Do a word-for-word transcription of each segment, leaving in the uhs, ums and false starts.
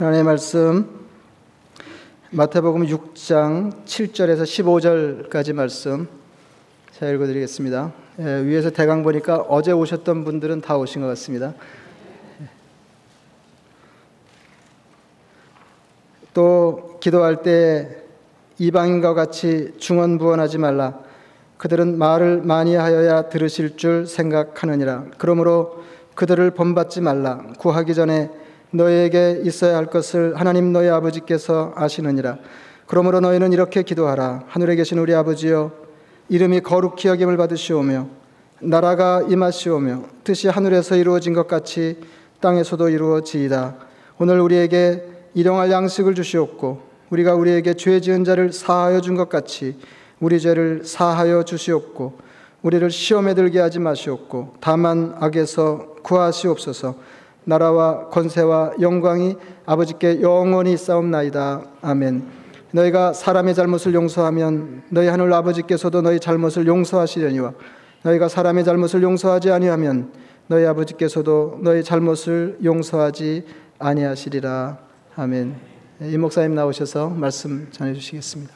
하나님의 말씀 마태복음 육 장 칠 절에서 십오 절까지 말씀 제가 읽어드리겠습니다. 예, 위에서 대강 보니까 어제 오셨던 분들은 다 오신 것 같습니다. 또 기도할 때 이방인과 같이 중언부언하지 말라. 그들은 말을 많이 하여야 들으실 줄 생각하느니라. 그러므로 그들을 본받지 말라. 구하기 전에 너희에게 있어야 할 것을 하나님 너희 아버지께서 아시느니라. 그러므로 너희는 이렇게 기도하라. 하늘에 계신 우리 아버지여, 이름이 거룩히 여김을 받으시오며 나라가 임하시오며 뜻이 하늘에서 이루어진 것 같이 땅에서도 이루어지이다. 오늘 우리에게 일용할 양식을 주시옵고 우리가 우리에게 죄 지은 자를 사하여 준 것 같이 우리 죄를 사하여 주시옵고 우리를 시험에 들게 하지 마시옵고 다만 악에서 구하시옵소서. 나라와 권세와 영광이 아버지께 영원히 있사옵나이다. 아멘. 너희가 사람의 잘못을 용서하면 너희 하늘 아버지께서도 너희 잘못을 용서하시려니와 너희가 사람의 잘못을 용서하지 아니하면 너희 아버지께서도 너희 잘못을 용서하지 아니하시리라. 아멘. 임 목사님 나오셔서 말씀 전해주시겠습니다.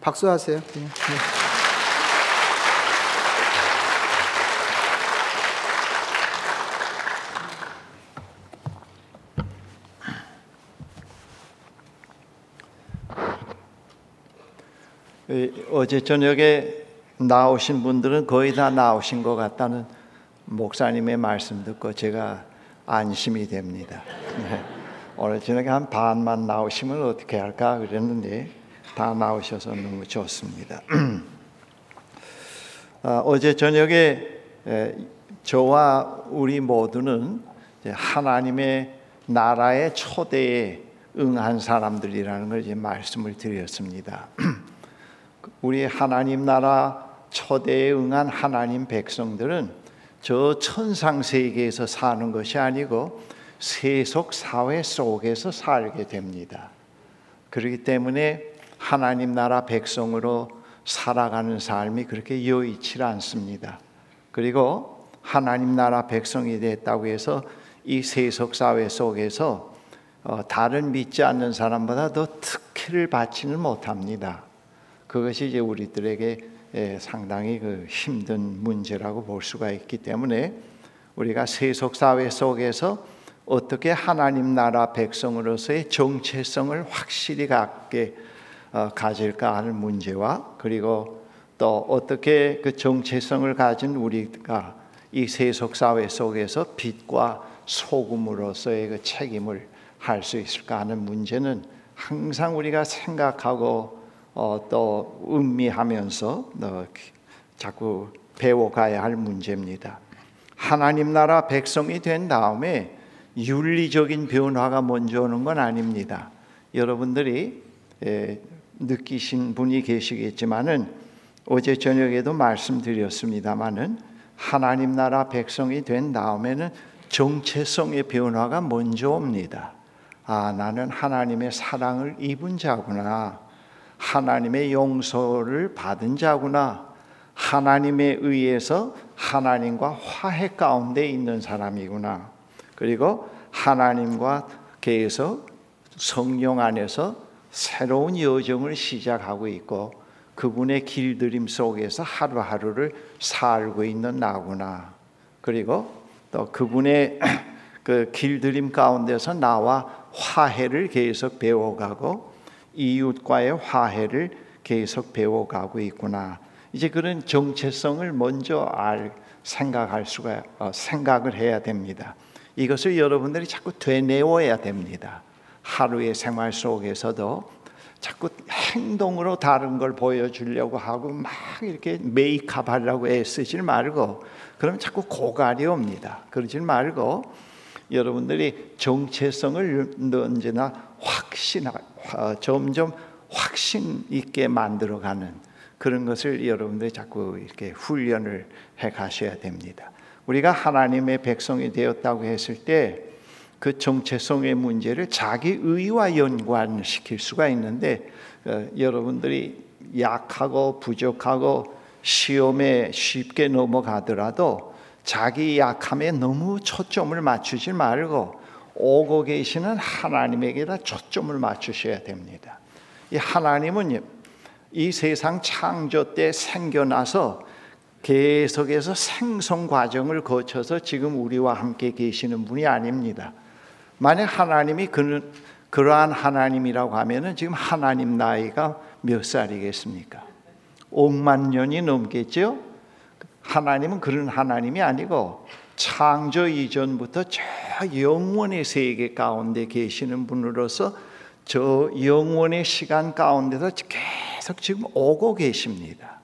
박수하세요. 네. 네. 어제 저녁에 나오신 분들은 거의 다 나오신 것 같다는 목사님의 말씀 듣고 제가 안심이 됩니다. 네. 오늘 저녁에 한 반만 나오시면 어떻게 할까 그랬는데 다 나오셔서 너무 좋습니다. 아, 어제 저녁에 에, 저와 우리 모두는 하나님의 나라의 초대에 응한 사람들이라는 걸 이제 말씀을 드렸습니다. 우리 하나님 나라 초대에 응한 하나님 백성들은 저 천상 세계에서 사는 것이 아니고 세속 사회 속에서 살게 됩니다. 그렇기 때문에 하나님 나라 백성으로 살아가는 삶이 그렇게 여의치 않습니다. 그리고 하나님 나라 백성이 됐다고 해서 이 세속 사회 속에서 다른 믿지 않는 사람보다 더 특혜를 받지는 못합니다. 그것이 이제 우리들에게 상당히 그 힘든 문제라고 볼 수가 있기 때문에 우리가 세속 사회 속에서 어떻게 하나님 나라 백성으로서의 정체성을 확실히 갖게 가질까 하는 문제와 그리고 또 어떻게 그 정체성을 가진 우리가 이 세속 사회 속에서 빛과 소금으로서의 그 책임을 할 수 있을까 하는 문제는 항상 우리가 생각하고 어, 또 음미하면서 어, 자꾸 배워가야 할 문제입니다. 하나님 나라 백성이 된 다음에 윤리적인 변화가 먼저 오는 건 아닙니다. 여러분들이 에, 느끼신 분이 계시겠지만은 어제 저녁에도 말씀드렸습니다만은 하나님 나라 백성이 된 다음에는 정체성의 변화가 먼저 옵니다. 아, 나는 하나님의 사랑을 입은 자구나. 하나님의 용서를 받은 자구나. 하나님에 의해서 하나님과 화해 가운데 있는 사람이구나. 그리고 하나님과 계속 성령 안에서 새로운 여정을 시작하고 있고 그분의 길들임 속에서 하루하루를 살고 있는 나구나. 그리고 또 그분의 그 길들임 가운데서 나와 화해를 계속 배워가고 이웃과의 화해를 계속 배워가고 있구나. 이제 그런 정체성을 먼저 알 생각할 수가 어, 생각을 해야 됩니다. 이것을 여러분들이 자꾸 되뇌워야 됩니다. 하루의 생활 속에서도 자꾸 행동으로 다른 걸 보여주려고 하고 막 이렇게 메이크업 하려고 애쓰지 말고 그럼 자꾸 고갈이 옵니다. 그러지 말고 여러분들이 정체성을 언제나 확신하 점점 확신 있게 만들어가는 그런 것을 여러분들이 자꾸 이렇게 훈련을 해 가셔야 됩니다. 우리가 하나님의 백성이 되었다고 했을 때 그 정체성의 문제를 자기 의와 연관시킬 수가 있는데 여러분들이 약하고 부족하고 시험에 쉽게 넘어가더라도 자기 약함에 너무 초점을 맞추지 말고 오고 계시는 하나님에게다 초점을 맞추셔야 됩니다. 이 하나님은 이 세상 창조 때 생겨나서 계속해서 생성 과정을 거쳐서 지금 우리와 함께 계시는 분이 아닙니다. 만약 하나님이 그, 그러한 하나님이라고 하면은 지금 하나님 나이가 몇 살이겠습니까? 억만 년이 넘겠죠? 하나님은 그런 하나님이 아니고 창조 이전부터 저 영원의 세계 가운데 계시는 분으로서 저 영원의 시간 가운데서 계속 지금 오고 계십니다.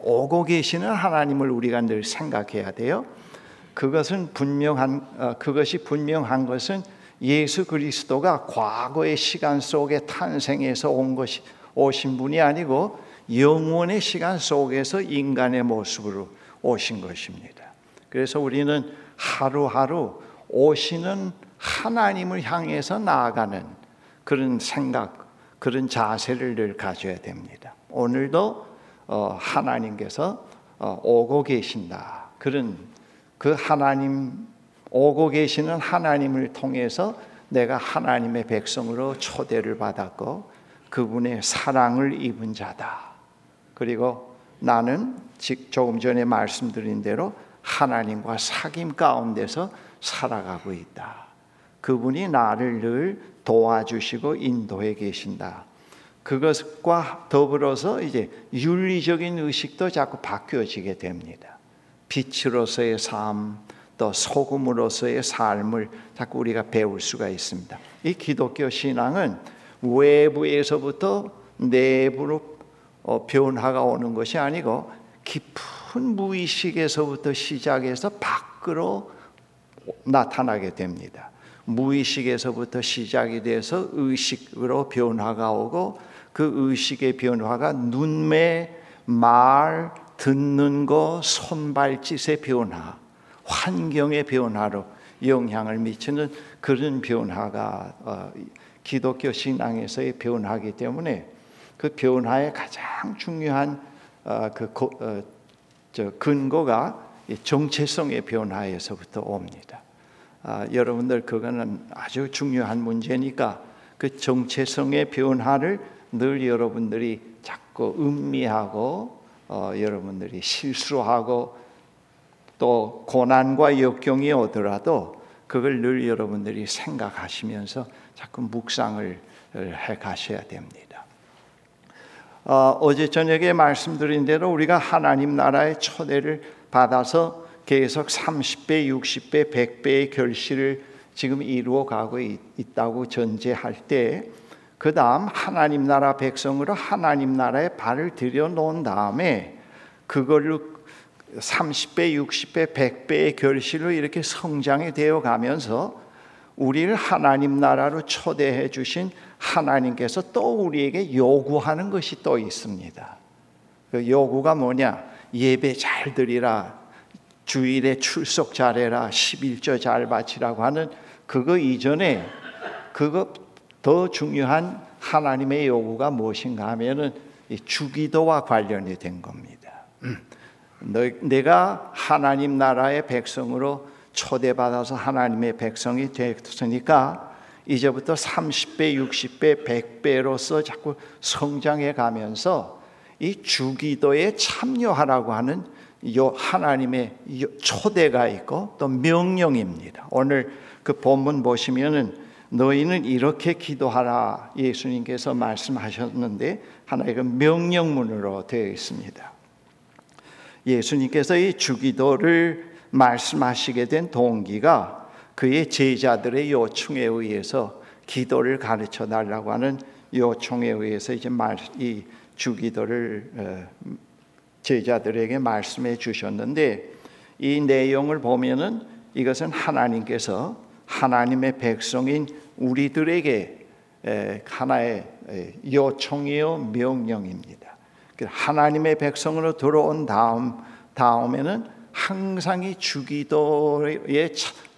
오고 계시는 하나님을 우리가 늘 생각해야 돼요. 그것은 분명한, 그것이 분명한 것은 예수 그리스도가 과거의 시간 속에 탄생해서 온 것이 오신 분이 아니고 영원의 시간 속에서 인간의 모습으로 오신 것입니다. 그래서 우리는 하루하루 오시는 하나님을 향해서 나아가는 그런 생각, 그런 자세를 늘 가져야 됩니다. 오늘도 하나님께서 오고 계신다. 그런 그 하나님, 오고 계시는 하나님을 통해서 내가 하나님의 백성으로 초대를 받았고 그분의 사랑을 입은 자다. 그리고 나는 조금 전에 말씀드린 대로 하나님과 사귐 가운데서 살아가고 있다. 그분이 나를 늘 도와주시고 인도해 계신다. 그것과 더불어서 이제 윤리적인 의식도 자꾸 바뀌어지게 됩니다. 빛으로서의 삶, 또 소금으로서의 삶을 자꾸 우리가 배울 수가 있습니다. 이 기독교 신앙은 외부에서부터 내부로 변화가 오는 것이 아니고 깊은 무의식에서부터 시작해서 밖으로 나타나게 됩니다. 무의식에서부터 시작이 돼서 의식으로 변화가 오고 그 의식의 변화가 눈매, 말, 듣는 것, 손발짓의 변화, 환경의 변화로 영향을 미치는 그런 변화가 기독교 신앙에서의 변화이기 때문에 그 변화의 가장 중요한 근거가 정체성의 변화에서부터 옵니다. 여러분들 그거는 아주 중요한 문제니까 그 정체성의 변화를 늘 여러분들이 자꾸 음미하고 여러분들이 실수하고 또 고난과 역경이 오더라도 그걸 늘 여러분들이 생각하시면서 자꾸 묵상을 해 가셔야 됩니다. 어, 어제 저녁에 말씀드린 대로 우리가 하나님 나라의 초대를 받아서 계속 삼십 배, 육십 배, 백 배의 결실을 지금 이루어 가고 있다고 전제할 때 그 다음 하나님 나라 백성으로 하나님 나라에 발을 들여놓은 다음에 그걸로 삼십 배, 육십 배, 백 배의 결실로 이렇게 성장이 되어 가면서 우리를 하나님 나라로 초대해 주신 하나님께서 또 우리에게 요구하는 것이 또 있습니다. 그 요구가 뭐냐? 예배 잘 드리라, 주일에 출석 잘해라, 십일조 잘 바치라고 하는 그거 이전에 그거 더 중요한 하나님의 요구가 무엇인가 하면은 이 주기도와 관련이 된 겁니다. 내가 하나님 나라의 백성으로 초대받아서 하나님의 백성이 됐으니까 이제부터 삼십 배, 육십 배, 백 배로서 자꾸 성장해 가면서 이 주기도에 참여하라고 하는 요 하나님의 초대가 있고 또 명령입니다. 오늘 그 본문 보시면은 너희는 이렇게 기도하라 예수님께서 말씀하셨는데 하나의 명령문으로 되어 있습니다. 예수님께서 이 주기도를 말씀하시게 된 동기가 그의 제자들의 요청에 의해서 기도를 가르쳐 달라고 하는 요청에 의해서 이제 이 주기도를 제자들에게 말씀해 주셨는데 이 내용을 보면은 이것은 하나님께서 하나님의 백성인 우리들에게 하나의 요청이요 명령입니다. 하나님의 백성으로 들어온 다음, 다음에는 항상 이 주기도에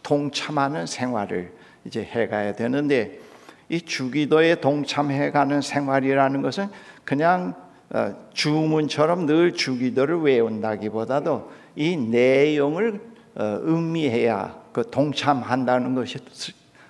동참하는 생활을 이제 해가야 되는데 이 주기도에 동참해가는 생활이라는 것은 그냥 주문처럼 늘 주기도를 외운다기보다도 이 내용을 음미해야 그 동참한다는 것이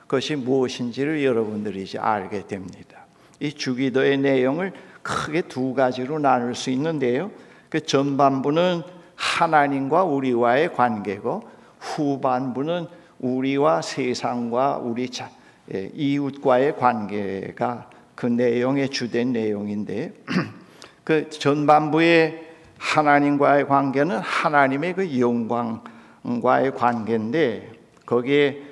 그것이 무엇인지를 여러분들이 이제 알게 됩니다. 이 주기도의 내용을 크게 두 가지로 나눌 수 있는데요, 그 전반부는 하나님과 우리와의 관계고, 후반부는 우리와 세상과 우리 자, 예, 이웃과의 관계가 그 내용의 주된 내용인데, 그 전반부의 하나님과의 관계는 하나님의 그 영광과의 관계인데, 거기에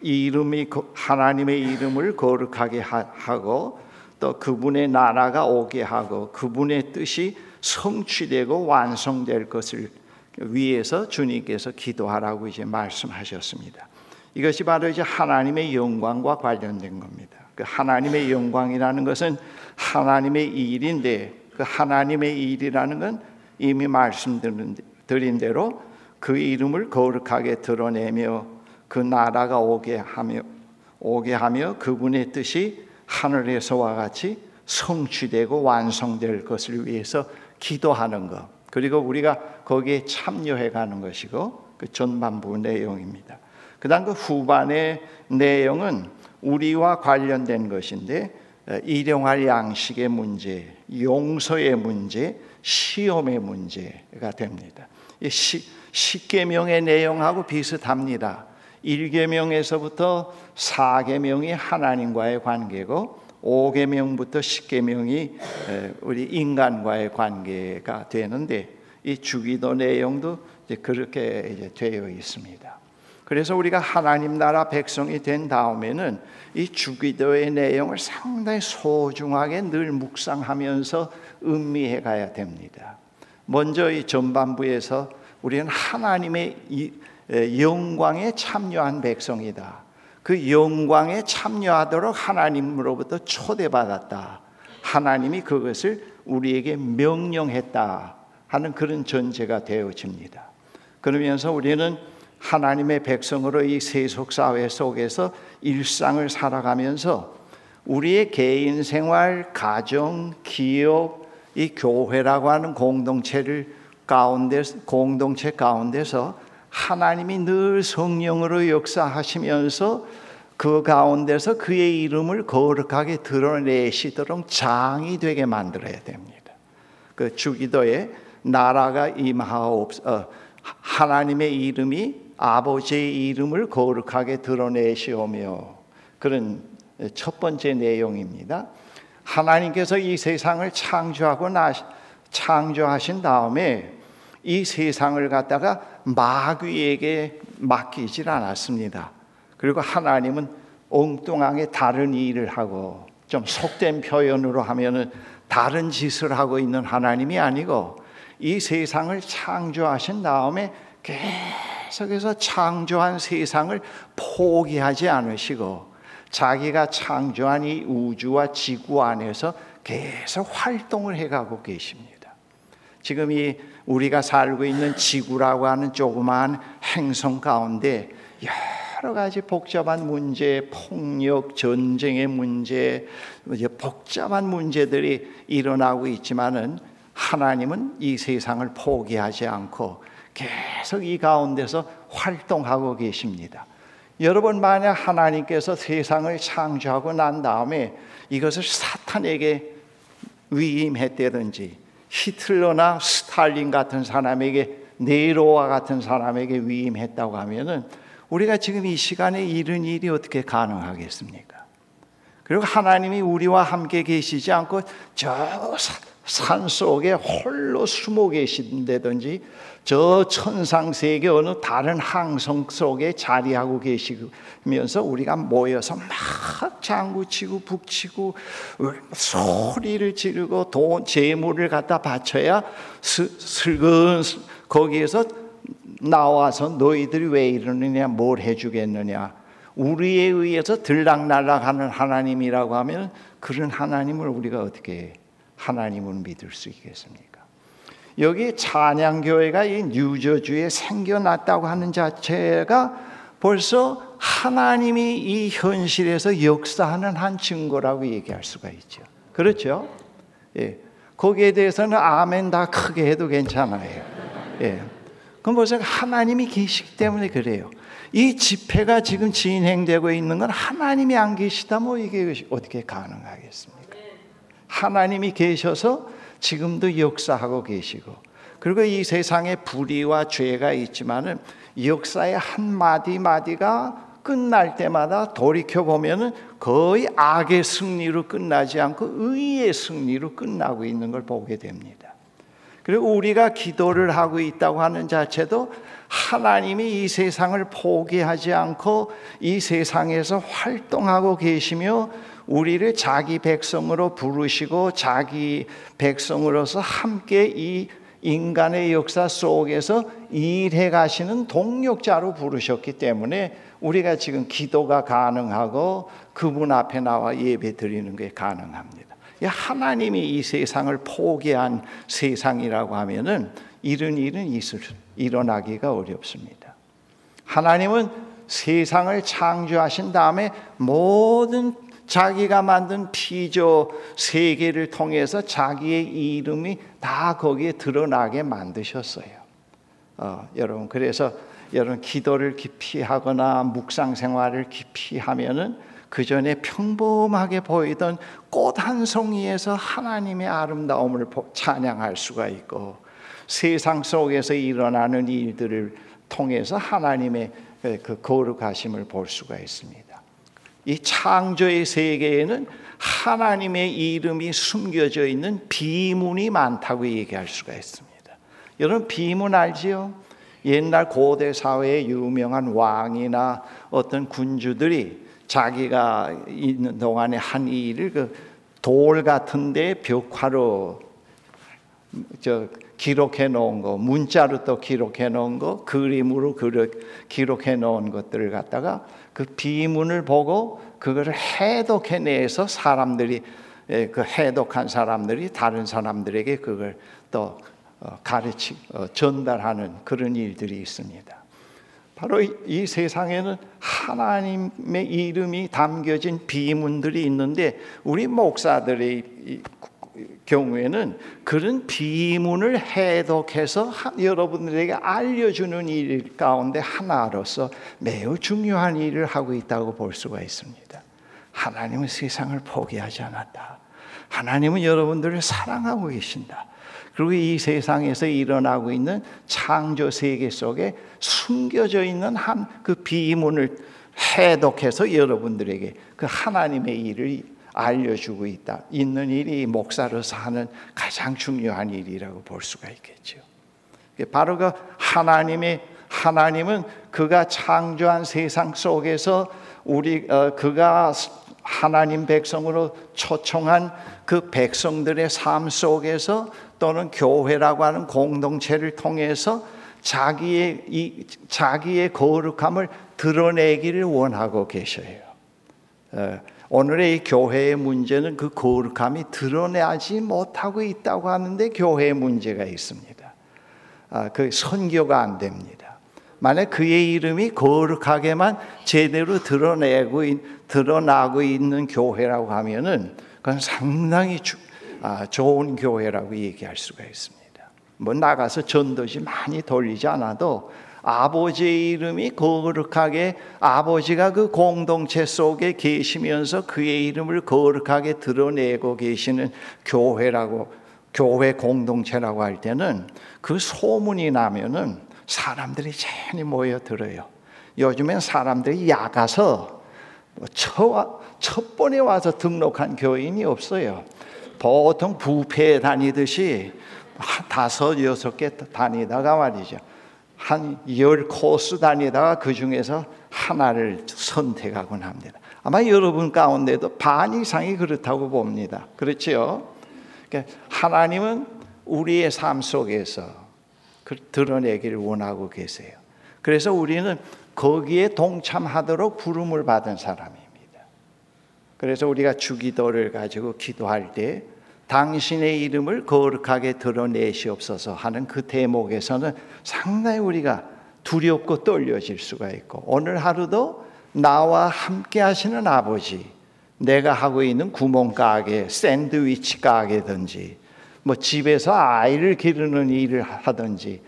이름이 하나님의 이름을 거룩하게 하고, 또 그분의 나라가 오게 하고, 그분의 뜻이 성취되고 완성될 것을 위해서 주님께서 기도하라고 이제 말씀하셨습니다. 이것이 바로 이제 하나님의 영광과 관련된 겁니다. 그 하나님의 영광이라는 것은 하나님의 일인데, 그 하나님의 일이라는 건 이미 말씀드린 대로 그 이름을 거룩하게 드러내며 그 나라가 오게 하며 오게 하며 그분의 뜻이 하늘에서와 같이 성취되고 완성될 것을 위해서 기도하는 것, 그리고 우리가 거기에 참여해 가는 것이고, 그 전반부 내용입니다. 그다음 그 후반의 내용은 우리와 관련된 것인데, 일용할 양식의 문제, 용서의 문제, 시험의 문제가 됩니다. 이 십계명의 내용하고 비슷합니다. 일 계명에서부터 사 계명이 하나님과의 관계고, 오 계명부터 십 계명이 우리 인간과의 관계가 되는데, 이 주기도 내용도 이제 그렇게 이제 되어 있습니다. 그래서 우리가 하나님 나라 백성이 된 다음에는 이 주기도의 내용을 상당히 소중하게 늘 묵상하면서 음미해 가야 됩니다. 먼저 이 전반부에서 우리는 하나님의 이 영광에 참여한 백성이다, 그 영광에 참여하도록 하나님으로부터 초대받았다, 하나님이 그것을 우리에게 명령했다 하는 그런 전제가 되어집니다. 그러면서 우리는 하나님의 백성으로 이 세속사회 속에서 일상을 살아가면서 우리의 개인 생활, 가정, 기업, 이 교회라고 하는 공동체를 가운데, 공동체 가운데서 하나님이 늘 성령으로 역사하시면서 그 가운데서 그의 이름을 거룩하게 드러내시도록 장이 되게 만들어야 됩니다. 그 주기도에 나라가 임하옵소서, 어, 하나님의 이름이 아버지의 이름을 거룩하게 드러내시오며, 그런 첫 번째 내용입니다. 하나님께서 이 세상을 창조하고 나, 창조하신 다음에 이 세상을 갖다가 마귀에게 맡기질 않았습니다. 그리고 하나님은 엉뚱하게 다른 일을 하고, 좀 속된 표현으로 하면은 다른 짓을 하고 있는 하나님이 아니고, 이 세상을 창조하신 다음에 계속해서 창조한 세상을 포기하지 않으시고, 자기가 창조한 이 우주와 지구 안에서 계속 활동을 해가고 계십니다. 지금 이 우리가 살고 있는 지구라고 하는 조그마한 행성 가운데 여러 가지 복잡한 문제, 폭력, 전쟁의 문제, 복잡한 문제들이 일어나고 있지만은 하나님은 이 세상을 포기하지 않고 계속 이 가운데서 활동하고 계십니다. 여러분, 만약 하나님께서 세상을 창조하고 난 다음에 이것을 사탄에게 위임했다든지, 히틀러나 스탈린 같은 사람에게, 네로와 같은 사람에게 위임했다고 하면은 우리가 지금 이 시간에 이런 일이 어떻게 가능하겠습니까? 그리고 하나님이 우리와 함께 계시지 않고 저 산속에 홀로 숨어 계신다든지, 저 천상세계 어느 다른 항성 속에 자리하고 계시면서 우리가 모여서 막 장구치고 북치고 소리를 지르고 돈, 재물을 갖다 바쳐야 슬근 거기에서 나와서 너희들이 왜 이러느냐, 뭘 해주겠느냐, 우리에 의해서 들락날락하는 하나님이라고 하면 그런 하나님을 우리가 어떻게 해? 하나님은 믿을 수 있겠습니까? 여기 찬양교회가 이 뉴저지에 생겨났다고 하는 자체가 벌써 하나님이 이 현실에서 역사하는 한 증거라고 얘기할 수가 있죠. 그렇죠? 예. 거기에 대해서는 아멘 다 크게 해도 괜찮아요. 예. 그럼 벌써 하나님이 계시기 때문에 그래요. 이 집회가 지금 진행되고 있는 건 하나님이 안 계시다 뭐 이게 어떻게 가능하겠습니까? 하나님이 계셔서 지금도 역사하고 계시고, 그리고 이 세상에 불의와 죄가 있지만은 역사의 한 마디 마디가 끝날 때마다 돌이켜보면은 거의 악의 승리로 끝나지 않고 의의 승리로 끝나고 있는 걸 보게 됩니다. 그리고 우리가 기도를 하고 있다고 하는 자체도 하나님이 이 세상을 포기하지 않고 이 세상에서 활동하고 계시며 우리를 자기 백성으로 부르시고 자기 백성으로서 함께 이 인간의 역사 속에서 일해 가시는 동역자로 부르셨기 때문에 우리가 지금 기도가 가능하고 그분 앞에 나와 예배 드리는 게 가능합니다. 하나님이 이 세상을 포기한 세상이라고 하면은 이런 일은 있을, 일어나기가 어렵습니다. 하나님은 세상을 창조하신 다음에 모든 자기가 만든 피조 세계를 통해서 자기의 이름이 다 거기에 드러나게 만드셨어요. 어, 여러분, 그래서 여러분 기도를 깊이 하거나 묵상 생활을 깊이 하면은 그 전에 평범하게 보이던 꽃 한 송이에서 하나님의 아름다움을 찬양할 수가 있고, 세상 속에서 일어나는 일들을 통해서 하나님의 그 거룩하심을 볼 수가 있습니다. 이 창조의 세계에는 하나님의 이름이 숨겨져 있는 비문이 많다고 얘기할 수가 있습니다. 여러분 비문 알지요? 옛날 고대 사회의 유명한 왕이나 어떤 군주들이 자기가 있는 동안에 한 일을 그 돌 같은 데 벽화로 저 기록해 놓은 거, 문자로 또 기록해 놓은 거, 그림으로 기록해 놓은 것들을 갖다가 그 비문을 보고 그거를 해독해 내서 사람들이, 그 해독한 사람들이 다른 사람들에게 그걸 또 가르치, 전달하는 그런 일들이 있습니다. 바로 이, 이 세상에는 하나님의 이름이 담겨진 비문들이 있는데 우리 목사들의 경우에는 그런 비문을 해독해서 여러분들에게 알려주는 일 가운데 하나로서 매우 중요한 일을 하고 있다고 볼 수가 있습니다. 하나님은 세상을 포기하지 않았다. 하나님은 여러분들을 사랑하고 계신다. 그리고 이 세상에서 일어나고 있는 창조 세계 속에 숨겨져 있는 한 그 비문을 해독해서 여러분들에게 그 하나님의 일을 알려주고 있다. 있는 일이 목사로서 하는 가장 중요한 일이라고 볼 수가 있겠죠. 바로 그 하나님의 하나님은 그가 창조한 세상 속에서 우리 어, 그가 하나님 백성으로 초청한 그 백성들의 삶 속에서 또는 교회라고 하는 공동체를 통해서 자기의 이 자기의 거룩함을 드러내기를 원하고 계셔요. 어, 오늘의 이 교회의 문제는 그 거룩함이 드러나지 못하고 있다고 하는데 교회의 문제가 있습니다. 아, 그 선교가 안 됩니다. 만약 그의 이름이 거룩하게만 제대로 드러내고 드러나고 있는 교회라고 하면은 그건 상당히 주, 아, 좋은 교회라고 얘기할 수가 있습니다. 뭐 나가서 전도지 많이 돌리지 않아도 아버지의 이름이 거룩하게, 아버지가 그 공동체 속에 계시면서 그의 이름을 거룩하게 드러내고 계시는 교회라고, 교회 공동체라고 할 때는 그 소문이 나면은 사람들이 많이 모여들어요. 요즘엔 사람들이 약아서 첫 번에 와서 등록한 교인이 없어요. 보통 부패에 다니듯이 다섯, 여섯 개 다니다가 말이죠. 한 열 코스 다니다가 그 중에서 하나를 선택하곤 합니다. 아마 여러분 가운데도 반 이상이 그렇다고 봅니다. 그렇지요? 그러니까 하나님은 우리의 삶 속에서 드러내기를 원하고 계세요. 그래서 우리는 거기에 동참하도록 부름을 받은 사람입니다. 그래서 우리가 주기도를 가지고 기도할 때 당신의 이름을 거룩하게 드러내시옵소서 하는 그 대목에서는 상당히 우리가 두렵고 떨려질 수가 있고, 오늘 하루도 나와 함께 하시는 아버지, 내가 하고 있는 구멍가게, 샌드위치 가게든지 뭐 집에서 아이를 기르는 일을 하든지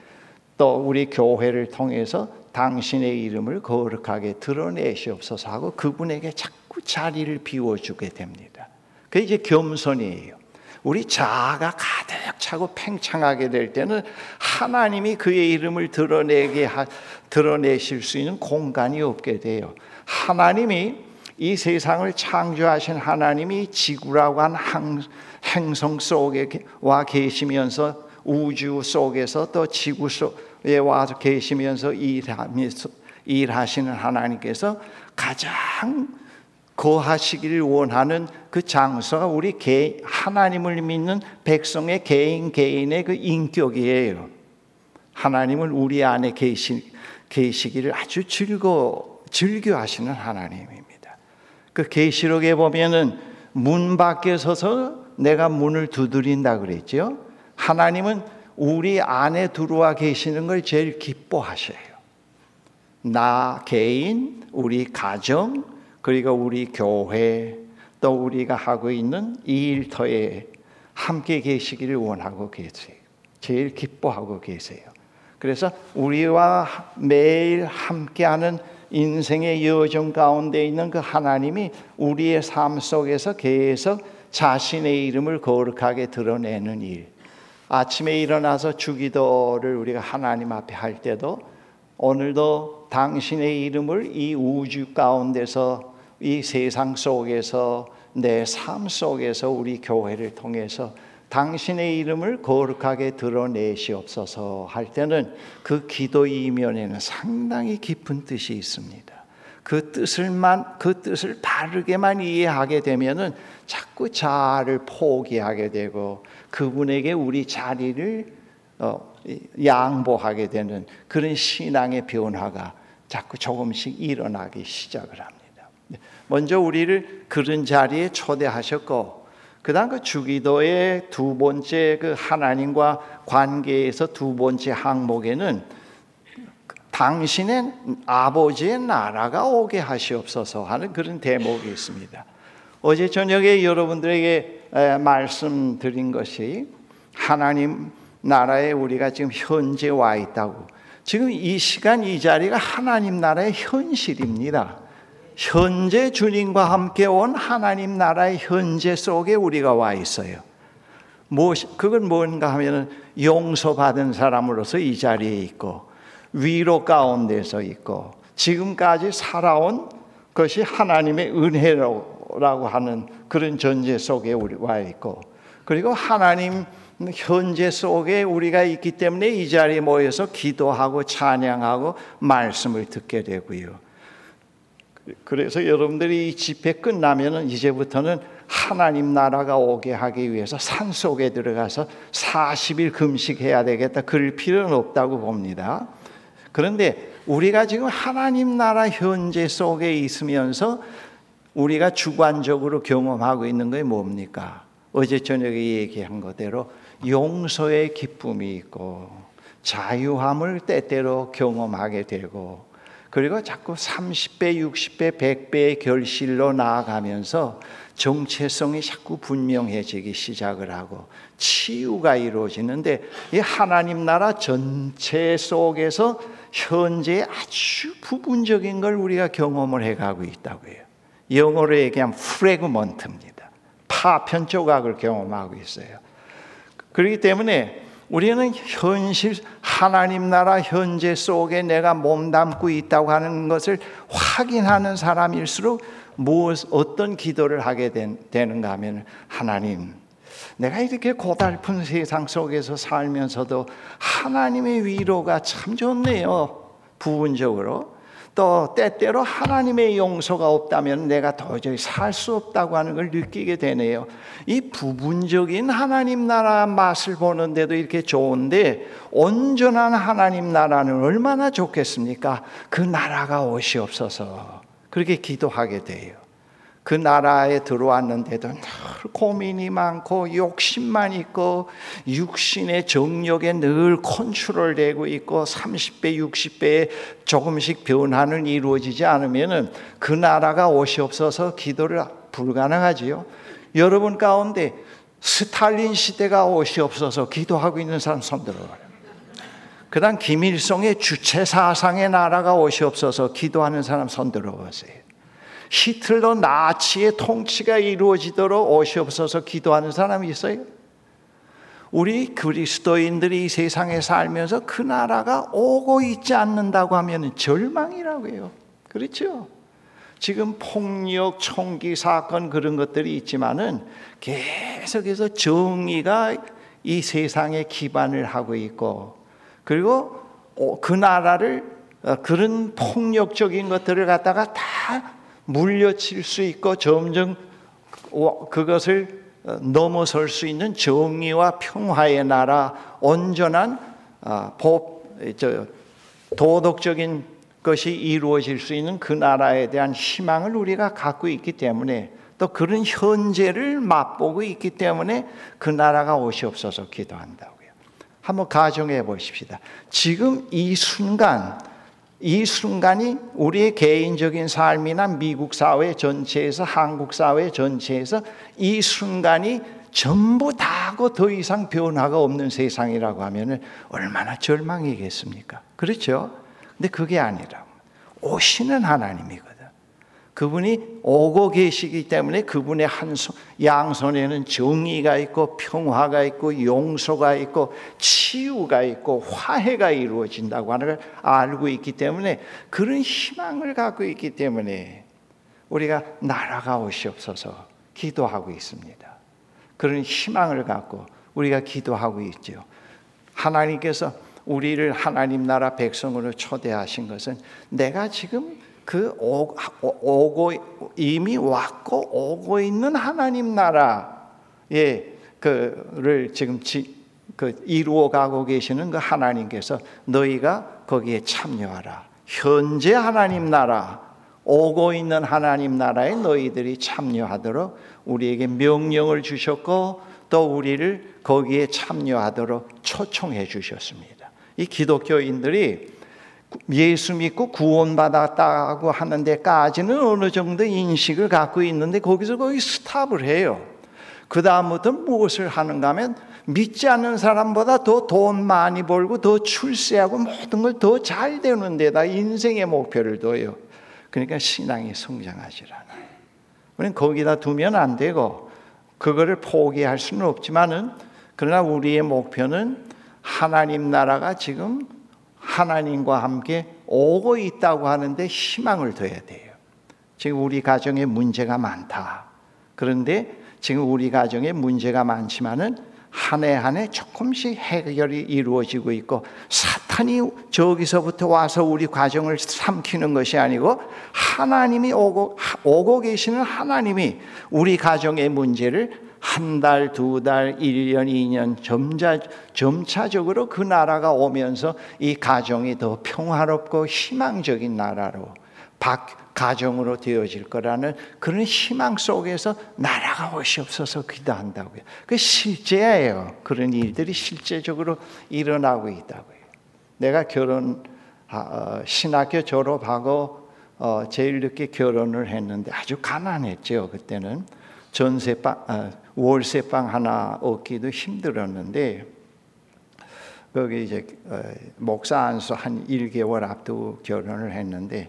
또 우리 교회를 통해서 당신의 이름을 거룩하게 드러내시옵소서 하고 그분에게 자꾸 자리를 비워주게 됩니다. 그게 이제 겸손이에요. 우리 자아가 가득 차고 팽창하게 될 때는 하나님이 그의 이름을 드러내게 하, 드러내실 수 있는 공간이 없게 돼요. 하나님이 이 세상을 창조하신 하나님이 지구라고 한 항, 행성 속에 와 계시면서 우주 속에서 또 지구 속에 와 계시면서 일하면서, 일하시는 하나님께서 가장 거하시기를 원하는 그 장소가 우리 개인, 하나님을 믿는 백성의 개인 개인의 그 인격이에요. 하나님을 우리 안에 계시, 계시기를 아주 즐거, 즐겨하시는 하나님입니다. 그 계시록에 보면은 문 밖에 서서 내가 문을 두드린다 그랬죠. 하나님은 우리 안에 들어와 계시는 걸 제일 기뻐하셔요. 나 개인, 우리 가정, 그리고 우리 교회, 또 우리가 하고 있는 이 일터에 함께 계시기를 원하고 계세요. 제일 기뻐하고 계세요. 그래서 우리와 매일 함께하는 인생의 여정 가운데 있는 그 하나님이 우리의 삶 속에서 계속 자신의 이름을 거룩하게 드러내는 일. 아침에 일어나서 주기도를 우리가 하나님 앞에 할 때도 오늘도 당신의 이름을 이 우주 가운데서 이 세상 속에서 내 삶 속에서 우리 교회를 통해서 당신의 이름을 거룩하게 드러내시옵소서 할 때는 그 기도 이면에는 상당히 깊은 뜻이 있습니다. 그 뜻을만 그 뜻을 바르게만 이해하게 되면은 자꾸 자아를 포기하게 되고 그분에게 우리 자리를 어, 양보하게 되는 그런 신앙의 변화가 자꾸 조금씩 일어나기 시작을 합니다. 먼저 우리를 그런 자리에 초대하셨고 그다음 그 주기도의 두 번째 그 하나님과 관계에서 두 번째 항목에는 당신의 아버지의 나라가 오게 하시옵소서 하는 그런 대목이 있습니다. 어제 저녁에 여러분들에게 말씀드린 것이 하나님 나라에 우리가 지금 현재 와 있다고. 지금 이 시간 이 자리가 하나님 나라의 현실입니다. 현재 주님과 함께 온 하나님 나라의 현재 속에 우리가 와 있어요. 그건 뭔가 하면은 용서받은 사람으로서 이 자리에 있고 위로 가운데서 있고 지금까지 살아온 것이 하나님의 은혜라고 하는 그런 전제 속에 우리 와 있고 그리고 하나님 현재 속에 우리가 있기 때문에 이 자리에 모여서 기도하고 찬양하고 말씀을 듣게 되고요. 그래서 여러분들이 이 집회 끝나면은 이제부터는 하나님 나라가 오게 하기 위해서 산속에 들어가서 사십 일 금식해야 되겠다 그럴 필요는 없다고 봅니다. 그런데 우리가 지금 하나님 나라 현재 속에 있으면서 우리가 주관적으로 경험하고 있는 게 뭡니까? 어제 저녁에 얘기한 것대로 용서의 기쁨이 있고 자유함을 때때로 경험하게 되고 그리고 자꾸 삼십 배, 육십 배, 백 배의 결실로 나아가면서 정체성이 자꾸 분명해지기 시작을 하고 치유가 이루어지는데 이 하나님 나라 전체 속에서 현재 아주 부분적인 걸 우리가 경험을 해가고 있다고 해요. 영어로 얘기하면 프래그먼트입니다. 파편 조각을 경험하고 있어요. 그렇기 때문에 우리는 현실 하나님 나라 현재 속에 내가 몸담고 있다고 하는 것을 확인하는 사람일수록 무엇 어떤 기도를 하게 된, 되는가 하면 하나님 내가 이렇게 고달픈 세상 속에서 살면서도 하나님의 위로가 참 좋네요. 부분적으로 또 때때로 하나님의 용서가 없다면 내가 도저히 살 수 없다고 하는 걸 느끼게 되네요. 이 부분적인 하나님 나라 맛을 보는데도 이렇게 좋은데 온전한 하나님 나라는 얼마나 좋겠습니까? 그 나라가 오시옵소서 그렇게 기도하게 돼요. 그 나라에 들어왔는데도 늘 고민이 많고 욕심만 있고 육신의 정욕에 늘 컨트롤되고 있고 삼십 배, 육십 배에 조금씩 변화는 이루어지지 않으면은 그 나라가 오시옵소서 기도를 불가능하지요. 여러분 가운데 스탈린 시대가 오시옵소서 기도하고 있는 사람 손 들어봐요. 그 다음 김일성의 주체사상의 나라가 오시옵소서 기도하는 사람 손 들어보세요. 히틀러 나치의 통치가 이루어지도록 오시옵소서 기도하는 사람이 있어요? 우리 그리스도인들이 이 세상에 살면서 그 나라가 오고 있지 않는다고 하면 절망이라고요. 그렇죠? 지금 폭력, 총기 사건 그런 것들이 있지만은 계속해서 정의가 이 세상에 기반을 하고 있고, 그리고 그 나라를 그런 폭력적인 것들을 갖다가 다 물려칠 수 있고 점점 그것을 넘어설 수 있는 정의와 평화의 나라, 온전한 법, 도덕적인 것이 이루어질 수 있는 그 나라에 대한 희망을 우리가 갖고 있기 때문에, 또 그런 현재를 맛보고 있기 때문에 그 나라가 오시옵소서 기도한다고요. 한번 가정해 보십시다. 지금 이 순간, 이 순간이 우리의 개인적인 삶이나 미국 사회 전체에서, 한국 사회 전체에서 이 순간이 전부 다하고 더 이상 변화가 없는 세상이라고 하면 얼마나 절망이겠습니까? 그렇죠? 근데 그게 아니라 오시는 하나님이거든. 그분이 오고 계시기 때문에 그분의 한 손, 양손에는 정의가 있고 평화가 있고 용서가 있고 치유가 있고 화해가 이루어진다고 하는 걸 알고 있기 때문에, 그런 희망을 갖고 있기 때문에 우리가 나라가 오시옵소서 기도하고 있습니다. 그런 희망을 갖고 우리가 기도하고 있죠. 하나님께서 우리를 하나님 나라 백성으로 초대하신 것은 내가 지금 그 오, 오고 이미 왔고 오고 있는 하나님 나라의 그를 지금 지, 그 이루어가고 계시는 그 하나님께서 너희가 거기에 참여하라. 현재 하나님 나라, 오고 있는 하나님 나라에 너희들이 참여하도록 우리에게 명령을 주셨고, 또 우리를 거기에 참여하도록 초청해 주셨습니다. 이 기독교인들이 예수 믿고 구원받았다고 하는 데까지는 어느 정도 인식을 갖고 있는데, 거기서 거의 스탑을 해요. 그 다음부터 무엇을 하는가 하면, 믿지 않는 사람보다 더 돈 많이 벌고 더 출세하고 모든 걸 더 잘 되는 데다 인생의 목표를 둬요. 그러니까 신앙이 성장하지 않아요. 우리는 거기다 두면 안 되고, 그거를 포기할 수는 없지만은, 그러나 우리의 목표는 하나님 나라가 지금 하나님과 함께 오고 있다고 하는데 희망을 둬야 돼요. 지금 우리 가정에 문제가 많다. 그런데 지금 우리 가정에 문제가 많지만은 한 해 한 해 조금씩 해결이 이루어지고 있고, 사탄이 저기서부터 와서 우리 가정을 삼키는 것이 아니고, 하나님이 오고, 오고 계시는 하나님이 우리 가정의 문제를 한 달, 두 달, 일 년, 이 년 점자, 점차적으로 그 나라가 오면서 이 가정이 더 평화롭고 희망적인 나라로, 박, 가정으로 되어질 거라는 그런 희망 속에서 나라가 오시옵소서 기도한다고요. 그게 실제예요. 그런 일들이 실제적으로 일어나고 있다고요. 내가 결혼, 신학교 졸업하고 제일 늦게 결혼을 했는데 아주 가난했죠, 그때는. 전세방, 아, 월세방 하나 얻기도 힘들었는데, 거기 이제 목사 안수 한 일 개월 앞두고 결혼을 했는데,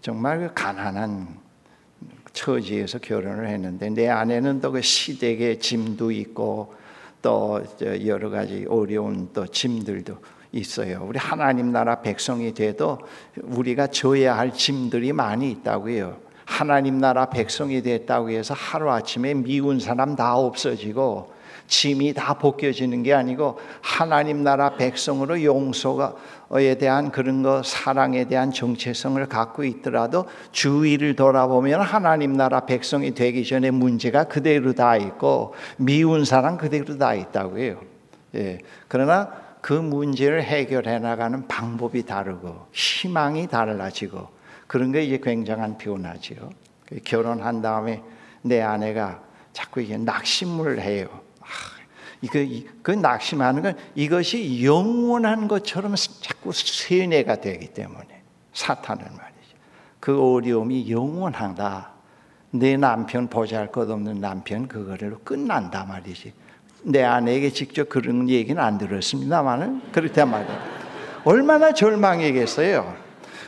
정말 그 가난한 처지에서 결혼을 했는데, 내 아내는 또 그 시댁에 짐도 있고 또 여러 가지 어려운 또 짐들도 있어요. 우리 하나님 나라 백성이 돼도 우리가 져야 할 짐들이 많이 있다고요. 하나님 나라 백성이 됐다고 해서 하루아침에 미운 사람 다 없어지고 짐이 다 벗겨지는 게 아니고, 하나님 나라 백성으로 용서에 대한 그런 거, 사랑에 대한 정체성을 갖고 있더라도 주위를 돌아보면 하나님 나라 백성이 되기 전에 문제가 그대로 다 있고 미운 사람 그대로 다 있다고 해요. 예. 그러나 그 문제를 해결해 나가는 방법이 다르고 희망이 달라지고, 그런 게 이제 굉장한 변화지요. 결혼한 다음에 내 아내가 자꾸 이게 낙심을 해요. 아, 이거, 그 낙심하는 건 이것이 영원한 것처럼 자꾸 세뇌가 되기 때문에, 사탄은 말이죠. 그 어려움이 영원하다. 내 남편, 보잘 것 없는 남편, 그거로 끝난다 말이지. 내 아내에게 직접 그런 얘기는 안 들었습니다만은, 그렇단 말이에요. 얼마나 절망이겠어요.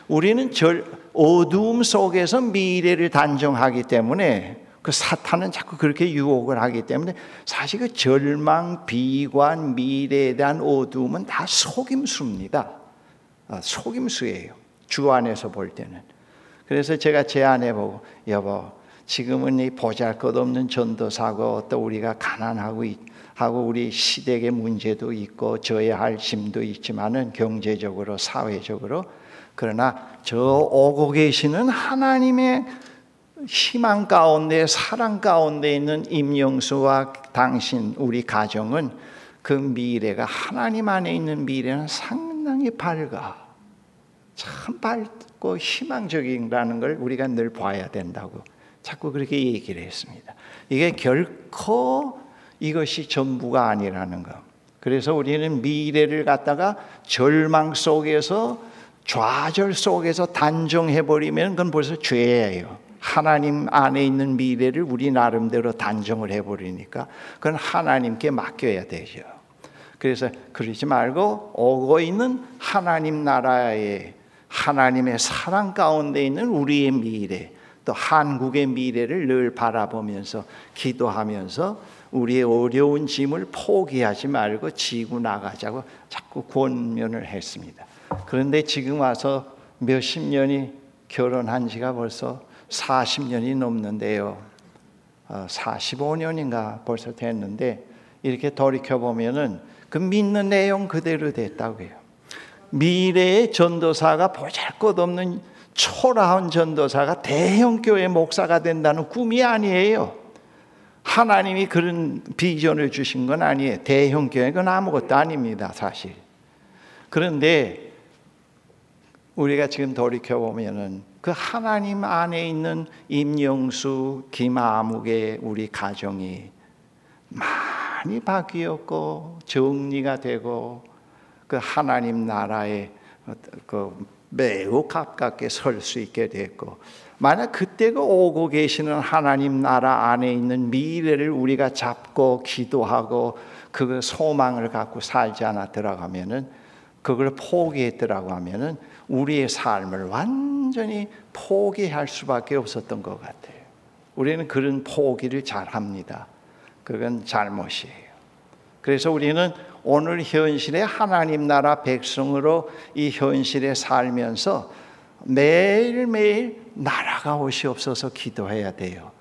우리는 절, 어두움 속에서 미래를 단정하기 때문에 그 사탄은 자꾸 그렇게 유혹을 하기 때문에 사실 그 절망, 비관, 미래에 대한 어두움은 다 속임수입니다. 아, 속임수예요. 주 안에서 볼 때는. 그래서 제가 제 아내 보고, 여보, 지금은 이 보잘것없는 전도사고 또 우리가 가난하고 하고 우리 시댁의 문제도 있고 져야 할 짐도 있지만은 경제적으로 사회적으로, 그러나 저 오고 계시는 하나님의 희망 가운데 사랑 가운데 있는 임영수와 당신 우리 가정은 그 미래가 하나님 안에 있는 미래는 상당히 밝아, 참 밝고 희망적이라는 걸 우리가 늘 봐야 된다고 자꾸 그렇게 얘기를 했습니다. 이게 결코 이것이 전부가 아니라는 것. 그래서 우리는 미래를 갖다가 절망 속에서 좌절 속에서 단정해버리면 그건 벌써 죄예요. 하나님 안에 있는 미래를 우리 나름대로 단정을 해버리니까 그건 하나님께 맡겨야 되죠. 그래서 그러지 말고 오고 있는 하나님 나라의 하나님의 사랑 가운데 있는 우리의 미래, 또 한국의 미래를 늘 바라보면서 기도하면서 우리의 어려운 짐을 포기하지 말고 지고 나가자고 자꾸 권면을 했습니다. 그런데 지금 와서 몇십 년이, 결혼한 지가 벌써 사십 년이 넘는데요, 사십오 년인가 벌써 됐는데 이렇게 돌이켜보면은 그 믿는 내용 그대로 됐다고요. 미래의 전도사가 보잘것없는 초라한 전도사가 대형교회 목사가 된다는 꿈이 아니에요. 하나님이 그런 비전을 주신 건 아니에요. 대형교회는 아무것도 아닙니다 사실. 그런데 우리가 지금 돌이켜보면은 그 하나님 안에 있는 임영수, 김아묵의 우리 가정이 많이 바뀌었고 정리가 되고 그 하나님 나라에 그 매우 가깝게 설 수 있게 됐고, 만약 그때 그 오고 계시는 하나님 나라 안에 있는 미래를 우리가 잡고 기도하고 그 소망을 갖고 살지 않아 들어가면은, 그걸 포기했더라고 하면은 우리의 삶을 완전히 포기할 수밖에 없었던 것 같아요. 우리는 그런 포기를 잘 합니다. 그건 잘못이에요. 그래서 우리는 오늘 현실의 하나님 나라 백성으로 이 현실에 살면서 매일매일 나라가 오시옵소서 기도해야 돼요.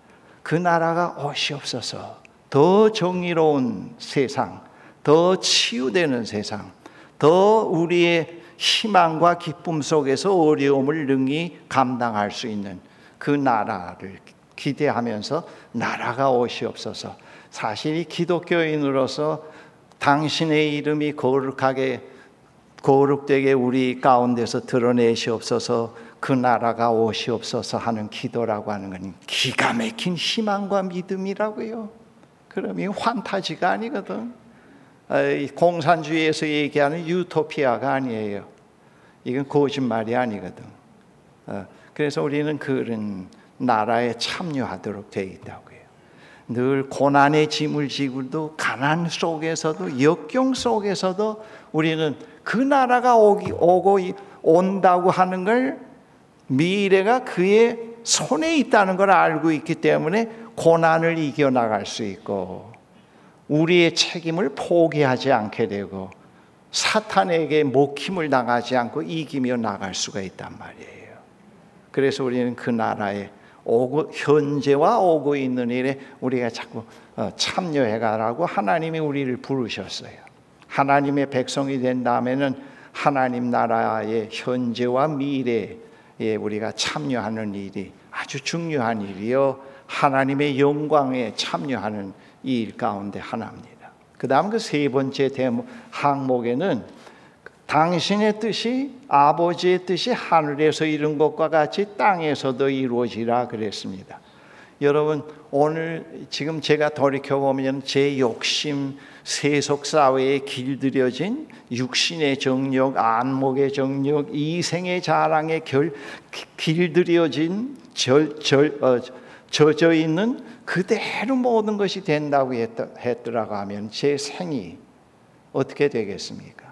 그 나라가 오시옵소서, 더 정의로운 세상, 더 치유되는 세상, 더 우리의 희망과 기쁨 속에서 어려움을 능히 감당할 수 있는 그 나라를 기대하면서 나라가 오시옵소서. 사실 이 기독교인으로서 당신의 이름이 거룩하게 거룩되게 우리 가운데서 드러내시옵소서, 그 나라가 오시옵소서 하는 기도라고 하는 건 기가 막힌 희망과 믿음이라고요. 그럼 이 환타지가 아니거든. 공산주의에서 얘기하는 유토피아가 아니에요. 이건 거짓말이 아니거든. 그래서 우리는 그런 나라에 참여하도록 되어 있다고요. 늘 고난의 짐을 지고도 가난 속에서도 역경 속에서도 우리는 그 나라가 오기, 오고 온다고 하는 걸, 미래가 그의 손에 있다는 걸 알고 있기 때문에 고난을 이겨나갈 수 있고 우리의 책임을 포기하지 않게 되고 사탄에게 먹힘을 당하지 않고 이기며 나갈 수가 있단 말이에요. 그래서 우리는 그 나라에 오고, 현재와 오고 있는 일에 우리가 자꾸 참여해가라고 하나님이 우리를 부르셨어요. 하나님의 백성이 된 다음에는 하나님 나라의 현재와 미래에 우리가 참여하는 일이 아주 중요한 일이요, 하나님의 영광에 참여하는 일 가운데 하나입니다. 그 다음 그 세 번째 항목에는 당신의 뜻이, 아버지의 뜻이 하늘에서 이룬 것과 같이 땅에서도 이루어지라 그랬습니다. 여러분, 오늘 지금 제가 돌이켜보면 제 욕심, 세속사회에 길들여진 육신의 정력, 안목의 정력, 이생의 자랑에 결, 길들여진 절, 절, 어, 젖어있는 그대로 모든 것이 된다고 했더라고 하면 제 생이 어떻게 되겠습니까?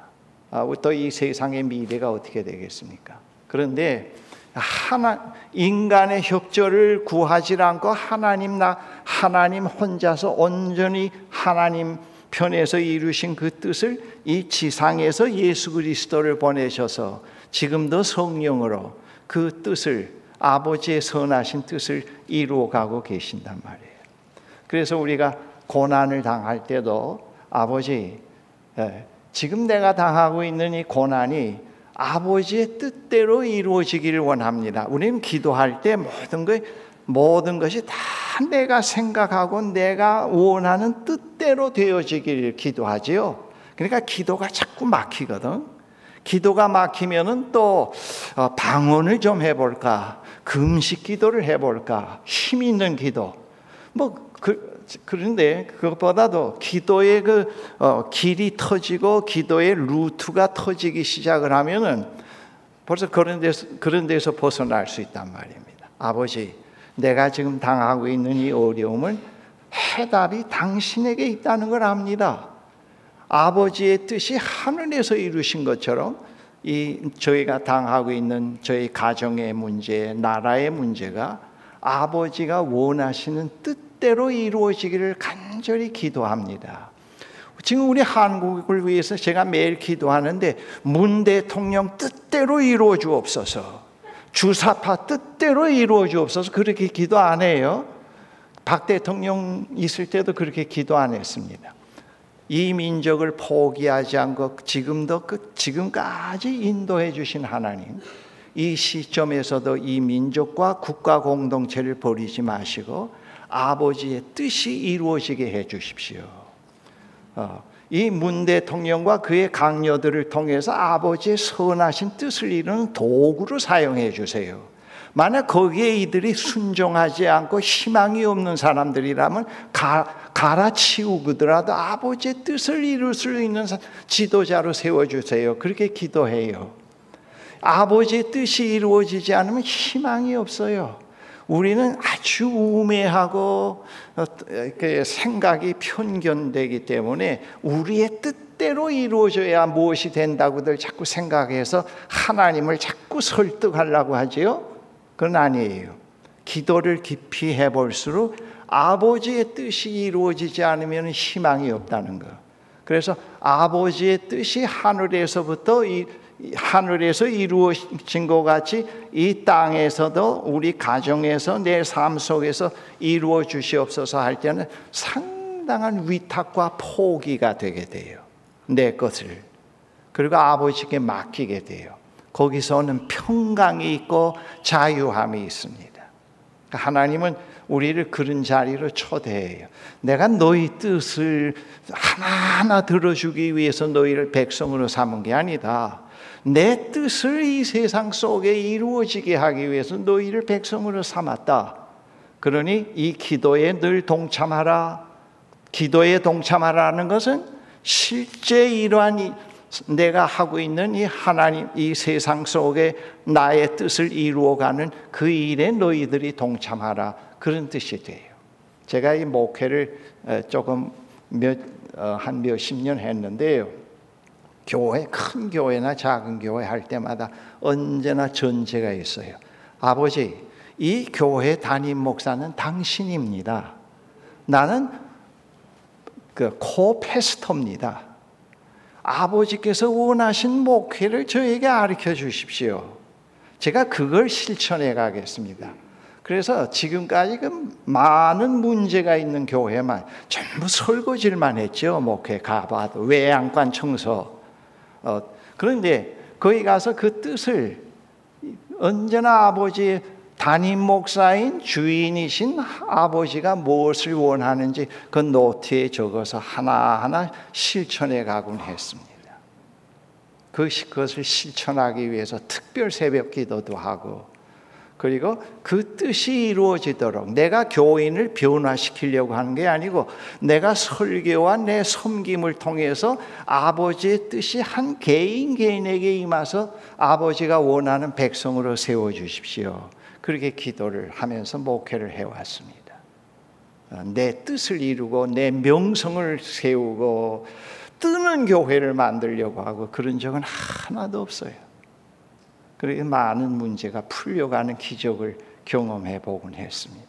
또 이 세상의 미래가 어떻게 되겠습니까? 그런데 하나, 인간의 협조를 구하지 않고 하나님 나 하나님 혼자서 온전히 하나님 편에서 이루신 그 뜻을 이 지상에서 예수 그리스도를 보내셔서 지금도 성령으로 그 뜻을, 아버지의 선하신 뜻을 이루어가고 계신단 말이에요. 그래서 우리가 고난을 당할 때도 아버지, 지금 내가 당하고 있는 이 고난이 아버지의 뜻대로 이루어지기를 원합니다. 우리는 기도할 때 모든 것, 모든 것이 다 내가 생각하고 내가 원하는 뜻대로 되어지기를 기도하지요. 그러니까 기도가 자꾸 막히거든. 기도가 막히면은 또 방언을 좀 해볼까, 금식 기도를 해볼까, 힘 있는 기도. 뭐 그, 그런데 그것보다도 기도의 그 어, 길이 터지고 기도의 루트가 터지기 시작을 하면은 벌써 그런 데서 그런 데서 벗어날 수 있단 말입니다. 아버지, 내가 지금 당하고 있는 이 어려움을 해답이 당신에게 있다는 걸 압니다. 아버지의 뜻이 하늘에서 이루신 것처럼 이 저희가 당하고 있는 저희 가정의 문제, 나라의 문제가 아버지가 원하시는 뜻대로 이루어지기를 간절히 기도합니다. 지금 우리 한국을 위해서 제가 매일 기도하는데, 문 대통령 뜻대로 이루어 주옵소서, 주사파 뜻대로 이루어 주옵소서, 그렇게 기도 안 해요. 박 대통령 있을 때도 그렇게 기도 안 했습니다. 이 민족을 포기하지 않고 지금도 끝, 지금까지 인도해 주신 하나님, 이 시점에서도 이 민족과 국가 공동체를 버리지 마시고 아버지의 뜻이 이루어지게 해 주십시오. 어, 이 문 대통령과 그의 강요들을 통해서 아버지의 선하신 뜻을 이루는 도구로 사용해 주세요. 만약 거기에 이들이 순종하지 않고 희망이 없는 사람들이라면 가, 갈아치우더라도 아버지의 뜻을 이룰 수 있는 지도자로 세워주세요. 그렇게 기도해요. 아버지의 뜻이 이루어지지 않으면 희망이 없어요. 우리는 아주 우매하고 생각이 편견되기 때문에 우리의 뜻대로 이루어져야 무엇이 된다고들 자꾸 생각해서 하나님을 자꾸 설득하려고 하지요. 그건 아니에요. 기도를 깊이 해볼수록 아버지의 뜻이 이루어지지 않으면 희망이 없다는 거. 그래서 아버지의 뜻이 하늘에서부터 이, 하늘에서 이루어진 것 같이 이 땅에서도 우리 가정에서 내 삶 속에서 이루어 주시옵소서 할 때는 상당한 위탁과 포기가 되게 돼요. 내 것을. 그리고 아버지께 맡기게 돼요. 거기서는 평강이 있고 자유함이 있습니다. 하나님은 우리를 그런 자리로 초대해요. 내가 너희 뜻을 하나하나 들어주기 위해서 너희를 백성으로 삼은 게 아니다. 내 뜻을 이 세상 속에 이루어지게 하기 위해서 너희를 백성으로 삼았다. 그러니 이 기도에 늘 동참하라. 기도에 동참하라는 것은 실제 이러한 내가 하고 있는 이 하나님, 이 세상 속에 나의 뜻을 이루어가는 그 일에 너희들이 동참하라, 그런 뜻이 돼요. 제가 이 목회를 조금 몇, 한 몇십 년 했는데요, 교회, 큰 교회나 작은 교회 할 때마다 언제나 전제가 있어요. 아버지, 이 교회 담임 목사는 당신입니다. 나는 그 코페스터입니다. 아버지께서 원하신 목회를 저에게 가르쳐 주십시오. 제가 그걸 실천해 가겠습니다. 그래서 지금까지 그 많은 문제가 있는 교회만 전부 설거지만 했죠. 목회 가봐도 외양간 청소. 어, 그런데 거기 가서 그 뜻을 언제나 아버지의 담임 목사인 주인이신 아버지가 무엇을 원하는지 그 노트에 적어서 하나하나 실천해 가곤 했습니다. 그것을 실천하기 위해서 특별 새벽 기도도 하고, 그리고 그 뜻이 이루어지도록 내가 교인을 변화시키려고 하는 게 아니고 내가 설교와 내 섬김을 통해서 아버지의 뜻이 한 개인 개인에게 임하서 아버지가 원하는 백성으로 세워주십시오. 그렇게 기도를 하면서 목회를 해왔습니다. 내 뜻을 이루고 내 명성을 세우고 뜨는 교회를 만들려고 하고 그런 적은 하나도 없어요. 그래서 많은 문제가 풀려가는 기적을 경험해 보곤 했습니다.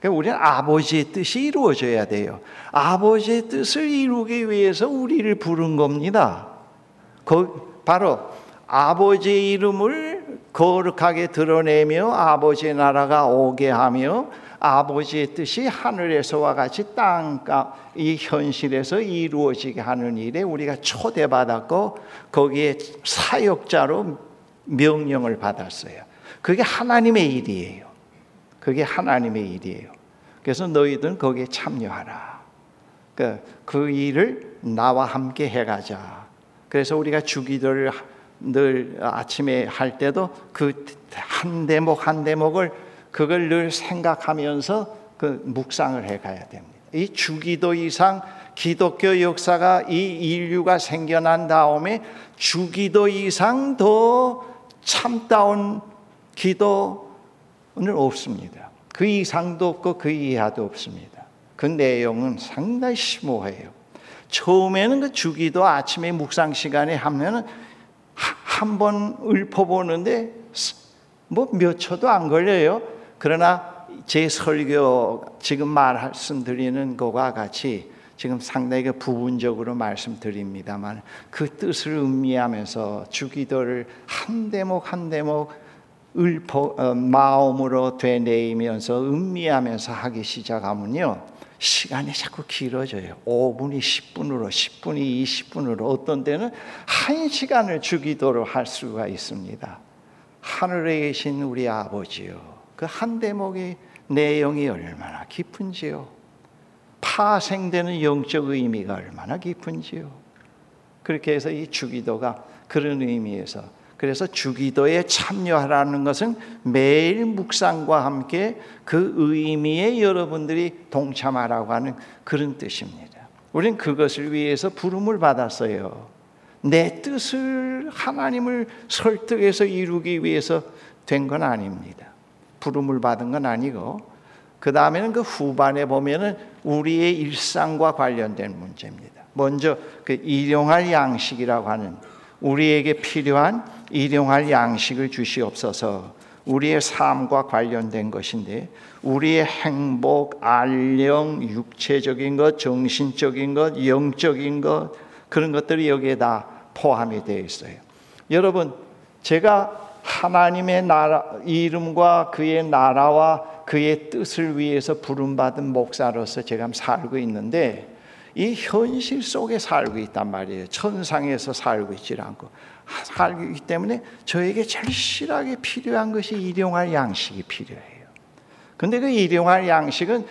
그러니까 우리는 아버지의 뜻이 이루어져야 돼요. 아버지의 뜻을 이루기 위해서 우리를 부른 겁니다. 그 바로 아버지의 이름을 거룩하게 드러내며 아버지의 나라가 오게 하며 아버지의 뜻이 하늘에서와 같이 땅과 이 현실에서 이루어지게 하는 일에 우리가 초대받았고 거기에 사역자로 명령을 받았어요. 그게 하나님의 일이에요. 그게 하나님의 일이에요. 그래서 너희들은 거기에 참여하라. 그러니까 그 일을 나와 함께 해가자. 그래서 우리가 주기도를 늘 아침에 할 때도 그 한 대목 한 대목을 그걸 늘 생각하면서 그 묵상을 해가야 됩니다. 이 주기도 이상 기독교 역사가 이 인류가 생겨난 다음에 주기도 이상 더 참다운 기도는 없습니다. 그 이상도 없고 그 이하도 없습니다. 그 내용은 상당히 심오해요. 처음에는 그 주기도 아침에 묵상 시간에 하면은 한 번 읊어보는데 뭐 몇 초도 안 걸려요. 그러나 제 설교 지금 말씀드리는 것과 같이 지금 상당히 부분적으로 말씀드립니다만 그 뜻을 음미하면서 주기도를 한 대목 한 대목 읊어, 어, 마음으로 되뇌이면서 음미하면서 하기 시작하면요 시간이 자꾸 길어져요. 오 분이 십 분으로 십 분이 이십 분으로 어떤 때는 한 시간을 주기도를 할 수가 있습니다. 하늘에 계신 우리 아버지요, 그 한 대목의 내용이 얼마나 깊은지요. 파생되는 영적 의미가 얼마나 깊은지요. 그렇게 해서 이 주기도가 그런 의미에서, 그래서 주기도에 참여하라는 것은 매일 묵상과 함께 그 의미에 여러분들이 동참하라고 하는 그런 뜻입니다. 우리는 그것을 위해서 부름을 받았어요. 내 뜻을 하나님을 설득해서 이루기 위해서 된 건 아닙니다. 부름을 받은 건 아니고, 그 다음에는 그 후반에 보면은 우리의 일상과 관련된 문제입니다. 먼저 그 일용할 양식이라고 하는, 우리에게 필요한 일용할 양식을 주시옵소서. 우리의 삶과 관련된 것인데, 우리의 행복, 안녕, 육체적인 것, 정신적인 것, 영적인 것, 그런 것들이 여기에 다 포함이 되어 있어요. 여러분, 제가 하나님의 나라, 이름과 그의 나라와 그의 뜻을 위해서 부름받은 목사로서 제가 살고 있는데 이 현실 속에 살고 있단 말이에요. 천상에서 살고 있지 않고 살고 있기 때문에 저에게 절실하게 필요한 것이 일용할 양식이 필요해요. 근데 그 일용할 양식은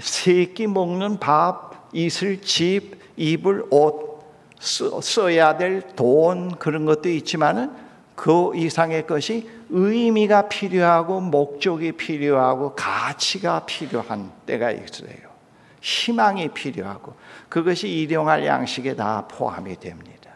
세 끼 먹는 밥, 이슬, 집, 이불, 옷, 써, 써야 될 돈, 그런 것도 있지만은 그 이상의 것이 의미가 필요하고 목적이 필요하고 가치가 필요한 때가 있어요. 희망이 필요하고 그것이 일용할 양식에 다 포함이 됩니다.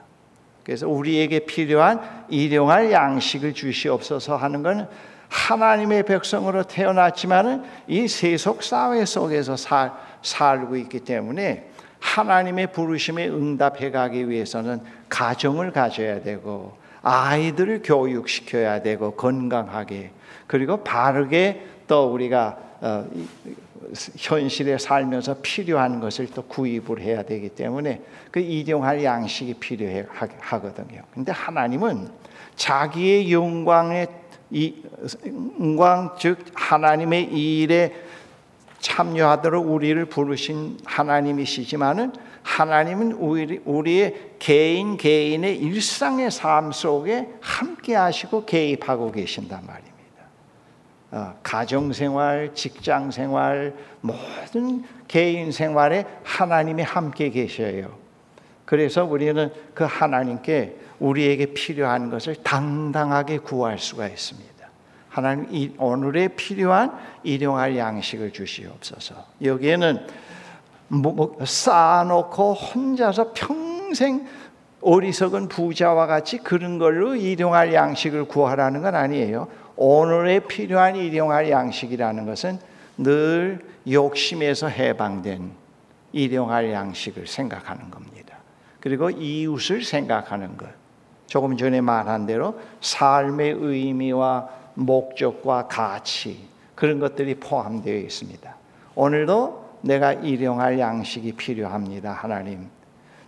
그래서 우리에게 필요한 일용할 양식을 주시옵소서 하는 것은 하나님의 백성으로 태어났지만은 이 세속 사회 속에서 살, 살고 있기 때문에 하나님의 부르심에 응답해가기 위해서는 가정을 가져야 되고 아이들을 교육시켜야 되고 건강하게, 그리고 바르게 또 우리가 어, 현실에 살면서 필요한 것을 또 구입을 해야 되기 때문에 그 일용할 양식이 필요하거든요. 그런데 하나님은 자기의 영광의 영광, 즉 하나님의 일에 참여하도록 우리를 부르신 하나님이시지만은 하나님은 우리, 우리의 개인 개인의 일상의 삶 속에 함께하시고 개입하고 계신단 말입니다. 어, 가정생활, 직장생활, 모든 개인생활에 하나님이 함께 계셔요. 그래서 우리는 그 하나님께 우리에게 필요한 것을 당당하게 구할 수가 있습니다. 하나님, 이 오늘에 필요한 일용할 양식을 주시옵소서. 여기에는 쌓아놓고 혼자서 평생 어리석은 부자와 같이 그런 걸로 일용할 양식을 구하라는 건 아니에요. 오늘에 필요한 일용할 양식이라는 것은 늘 욕심에서 해방된 일용할 양식을 생각하는 겁니다. 그리고 이웃을 생각하는 것. 조금 전에 말한 대로 삶의 의미와 목적과 가치, 그런 것들이 포함되어 있습니다. 오늘도 내가 일용할 양식이 필요합니다. 하나님,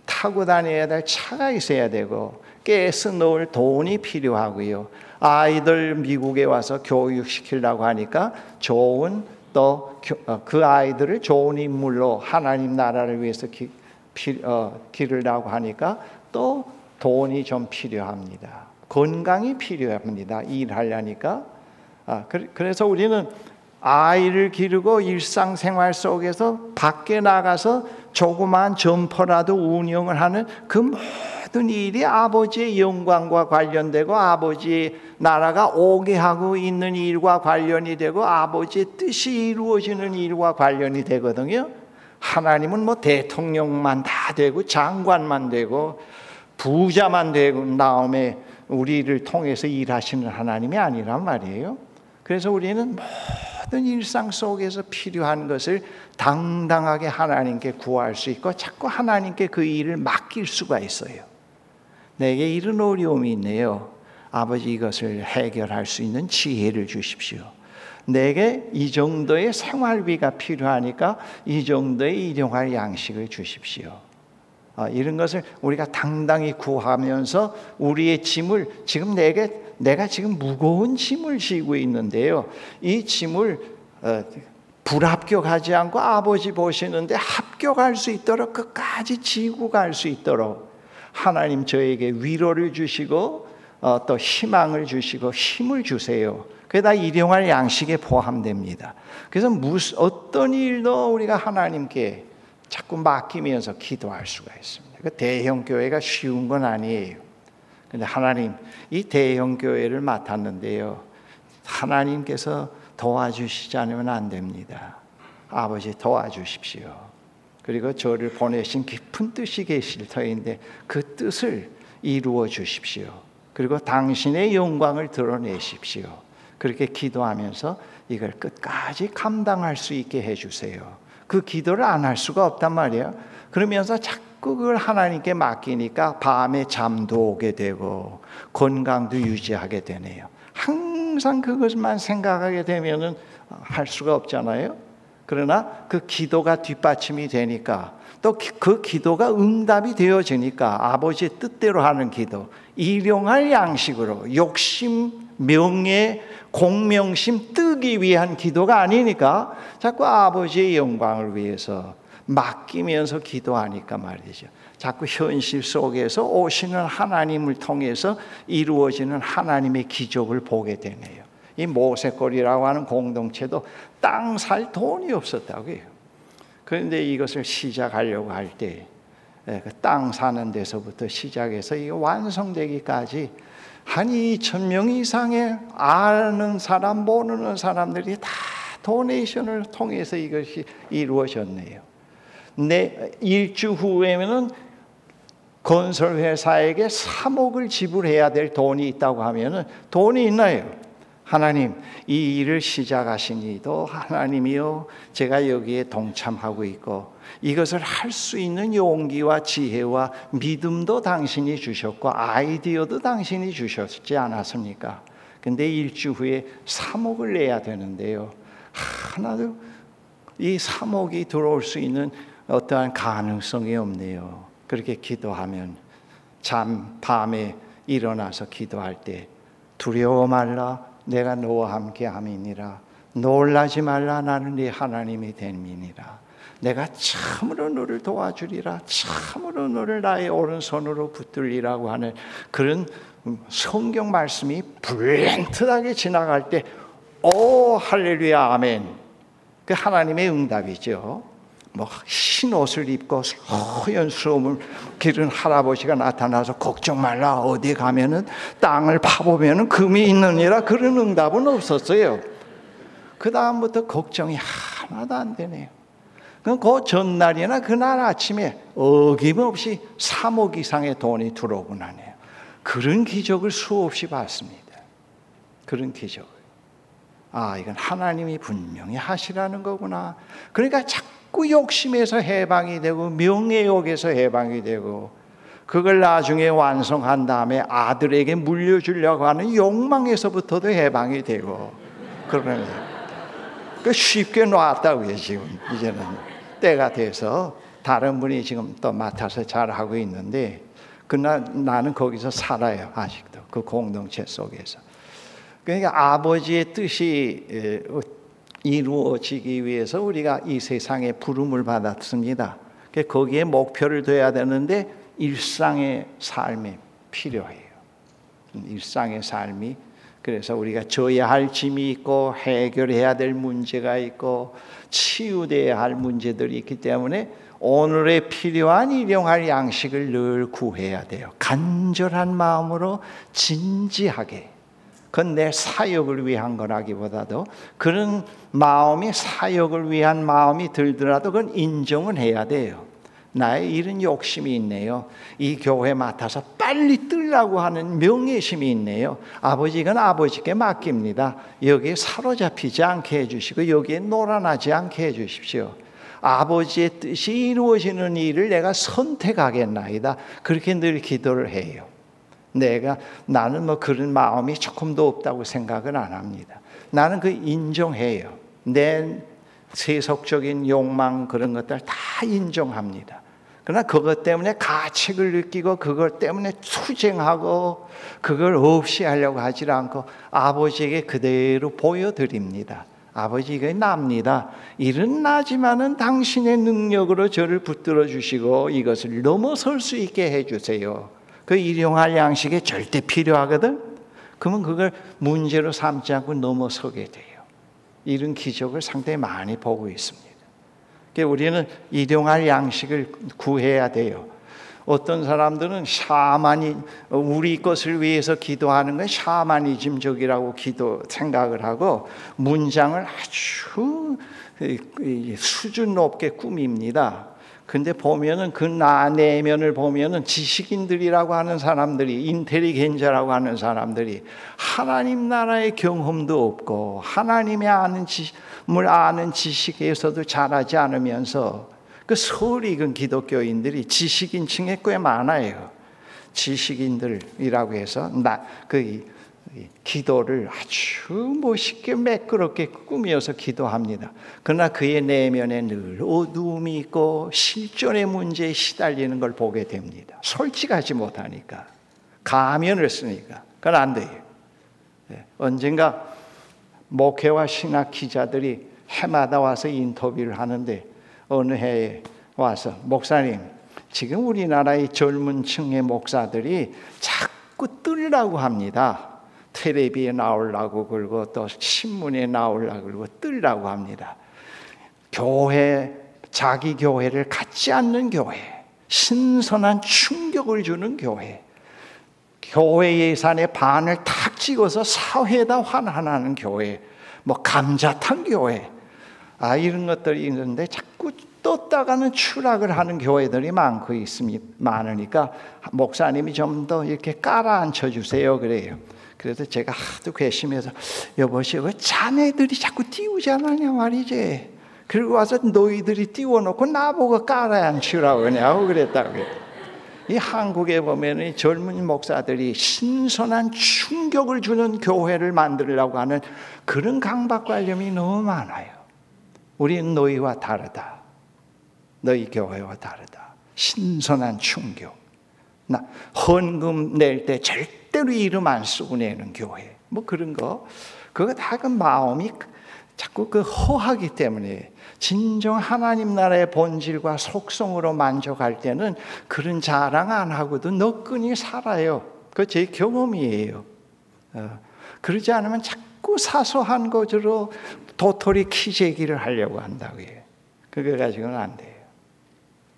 타고 다녀야 될 차가 있어야 되고 깨서 넣을 돈이 필요하고요. 아이들 미국에 와서 교육시키려고 하니까 좋은, 또 그 아이들을 좋은 인물로 하나님 나라를 위해서 기, 피, 어, 기르려고 하니까 또 돈이 좀 필요합니다. 건강이 필요합니다. 일하려니까. 아, 그, 그래서 우리는 아이를 기르고 일상생활 속에서 밖에 나가서 조그만 점퍼라도 운영을 하는 그 모든 일이 아버지의 영광과 관련되고 아버지의 나라가 오게 하고 있는 일과 관련이 되고 아버지의 뜻이 이루어지는 일과 관련이 되거든요. 하나님은 뭐 대통령만 다 되고 장관만 되고 부자만 되고 다음에 우리를 통해서 일하시는 하나님이 아니란 말이에요. 그래서 우리는 모든 일상 속에서 필요한 것을 당당하게 하나님께 구할 수 있고 자꾸 하나님께 그 일을 맡길 수가 있어요. 내게 이런 어려움이 있네요. 아버지, 이것을 해결할 수 있는 지혜를 주십시오. 내게 이 정도의 생활비가 필요하니까 이 정도의 일용할 양식을 주십시오. 아, 이런 것을 우리가 당당히 구하면서 우리의 짐을 지금 내게 내가 지금 무거운 짐을 지고 있는데요. 이 짐을 어, 불합격하지 않고 아버지 보시는데 합격할 수 있도록 끝까지 지고 갈 수 있도록 하나님 저에게 위로를 주시고 어, 또 희망을 주시고 힘을 주세요. 그게 다 일용할 양식에 포함됩니다. 그래서 무슨 어떤 일도 우리가 하나님께 자꾸 맡기면서 기도할 수가 있습니다. 그 대형 교회가 쉬운 건 아니에요. 근데 하나님, 이 대형 교회를 맡았는데요, 하나님께서 도와주시지 않으면 안 됩니다. 아버지, 도와주십시오. 그리고 저를 보내신 깊은 뜻이 계실 터인데 그 뜻을 이루어 주십시오. 그리고 당신의 영광을 드러내십시오. 그렇게 기도하면서 이걸 끝까지 감당할 수 있게 해주세요. 그 기도를 안 할 수가 없단 말이에요. 그러면서 자꾸 그걸 하나님께 맡기니까 밤에 잠도 오게 되고 건강도 유지하게 되네요. 항상 그것만 생각하게 되면은 할 수가 없잖아요. 그러나 그 기도가 뒷받침이 되니까 또 그 기도가 응답이 되어지니까 아버지의 뜻대로 하는 기도, 일용할 양식으로 욕심, 명예, 공명심 뜨기 위한 기도가 아니니까 자꾸 아버지의 영광을 위해서 맡기면서 기도하니까 말이죠. 자꾸 현실 속에서 오시는 하나님을 통해서 이루어지는 하나님의 기적을 보게 되네요. 이 모세골이라고 하는 공동체도 땅 살 돈이 없었다고 해요. 그런데 이것을 시작하려고 할 때 땅 사는 데서부터 시작해서 이게 완성되기까지 한 이천 명 이상의 아는 사람, 모르는 사람들이 다 도네이션을 통해서 이것이 이루어졌네요. 내 일주 후에는 건설회사에게 삼억을 지불해야 될 돈이 있다고 하면은 돈이 있나요? 하나님, 이 일을 시작하신 이도 하나님이요, 제가 여기에 동참하고 있고 이것을 할 수 있는 용기와 지혜와 믿음도 당신이 주셨고 아이디어도 당신이 주셨지 않았습니까? 근데 일주 후에 삼억을 내야 되는데요, 하나도 이 삼억이 들어올 수 있는 어떠한 가능성이 없네요. 그렇게 기도하면 잠 밤에 일어나서 기도할 때 두려워 말라, 내가 너와 함께 함이니라. 놀라지 말라, 나는 네 하나님이 됨이니라. 내가 참으로 너를 도와주리라. 참으로 너를 나의 오른손으로 붙들리라고 하는 그런 성경 말씀이 블렌트하게 지나갈 때 오, 할렐루야, 아멘. 그 하나님의 응답이죠. 뭐 흰옷을 입고 허연 수염을 기른 할아버지가 나타나서 걱정 말라, 어디 가면은 땅을 파보면은 금이 있느니라, 그런 응답은 없었어요. 그 다음부터 걱정이 하나도 안 되네요. 그럼 그 전날이나 그날 아침에 어김없이 삼억 이상의 돈이 들어오고 나네요. 그런 기적을 수없이 봤습니다. 그런 기적을. 아, 이건 하나님이 분명히 하시라는 거구나. 그러니까 자꾸 욕심에서 해방이 되고 명예욕에서 해방이 되고 그걸 나중에 완성한 다음에 아들에게 물려주려고 하는 욕망에서부터도 해방이 되고 그러는 그 쉽게 놨다고요. 지금 이제는 때가 돼서 다른 분이 지금 또 맡아서 잘 하고 있는데, 그나 나는 거기서 살아요. 아직도 그 공동체 속에서. 그러니까 아버지의 뜻이 이루어지기 위해서 우리가 이 세상에 부름을 받았습니다. 거기에 목표를 둬야 되는데 일상의 삶이 필요해요. 일상의 삶이. 그래서 우리가 져야 할 짐이 있고 해결해야 될 문제가 있고 치유돼야 할 문제들이 있기 때문에 오늘의 필요한 일용할 양식을 늘 구해야 돼요. 간절한 마음으로 진지하게. 그건 내 사역을 위한 거라기보다도 그런 마음이 사역을 위한 마음이 들더라도 그건 인정은 해야 돼요. 나의 이런 욕심이 있네요. 이 교회 맡아서 빨리 뜨려고 하는 명예심이 있네요. 아버지 이건 아버지께 맡깁니다. 여기에 사로잡히지 않게 해주시고 여기에 놀아나지 않게 해주십시오. 아버지의 뜻이 이루어지는 일을 내가 선택하겠나이다. 그렇게 늘 기도를 해요. 내가 나는 뭐 그런 마음이 조금도 없다고 생각은 안 합니다. 나는 그 인정해요. 내 세속적인 욕망 그런 것들 다 인정합니다. 그러나 그것 때문에 가책을 느끼고 그것 때문에 투쟁하고 그걸 없이 하려고 하지 않고 아버지에게 그대로 보여드립니다. 아버지 이거 납니다. 일은 나지만은 당신의 능력으로 저를 붙들어 주시고 이것을 넘어설 수 있게 해주세요. 그 일용할 양식이 절대 필요하거든. 그러면 그걸 문제로 삼지 않고 넘어서게 돼요. 이런 기적을 상당히 많이 보고 있습니다. 그러니까 우리는 일용할 양식을 구해야 돼요. 어떤 사람들은 샤머니 우리 것을 위해서 기도하는 건 샤머니즘적이라고 기도 생각을 하고 문장을 아주 수준 높게 꾸밉니다. 근데 보면은 그 나 내면을 보면은 지식인들이라고 하는 사람들이 인텔리겐자라고 하는 사람들이 하나님 나라의 경험도 없고 하나님의 아는 지식을 아는 지식에서도 잘하지 않으면서 그 서울 익은 기독교인들이 지식인층에 꽤 많아요. 지식인들이라고 해서 나 그 기도를 아주 멋있게 매끄럽게 꾸며서 기도합니다. 그러나 그의 내면에 늘 어두움이 있고 실존의 문제에 시달리는 걸 보게 됩니다. 솔직하지 못하니까 가면을 쓰니까 그건 안 돼요. 언젠가 목회와 신학 기자들이 해마다 와서 인터뷰를 하는데 어느 해에 와서 목사님 지금 우리나라의 젊은 층의 목사들이 자꾸 뜨려고 합니다. 텔레비에 나오려고 그러고 또 신문에 나오려고 그러고 뜨려고 합니다. 교회, 자기 교회를 갖지 않는 교회, 신선한 충격을 주는 교회, 교회 예산의 반을 탁 찍어서 사회에다 환원하는 교회, 뭐 감자탕 교회, 아 이런 것들이 있는데 자꾸 떴다가는 추락을 하는 교회들이 많고 있습니다. 많으니까 목사님이 좀 더 이렇게 깔아앉혀 주세요 그래요. 그래서 제가 하도 괘씸해서 여보시오 자네들이 자꾸 띄우지 않았냐 말이지. 그리고 와서 너희들이 띄워놓고 나보고 깔아앉히라고 하냐고 그랬다고요. 이 한국에 보면 젊은 목사들이 신선한 충격을 주는 교회를 만들려고 하는 그런 강박관념이 너무 많아요. 우리는 너희와 다르다. 너희 교회와 다르다. 신선한 충격. 나 헌금 낼 때 절대 때로 이름 안 쓰고 내는 교회 뭐 그런 거 그거 다 그 마음이 자꾸 그 허하기 때문에 진정 하나님 나라의 본질과 속성으로 만족할 때는 그런 자랑 안 하고도 너끈히 살아요. 그거 제 경험이에요. 어, 그러지 않으면 자꾸 사소한 것으로 도토리 키재기를 하려고 한다고요. 그거 가지고는 안 돼요.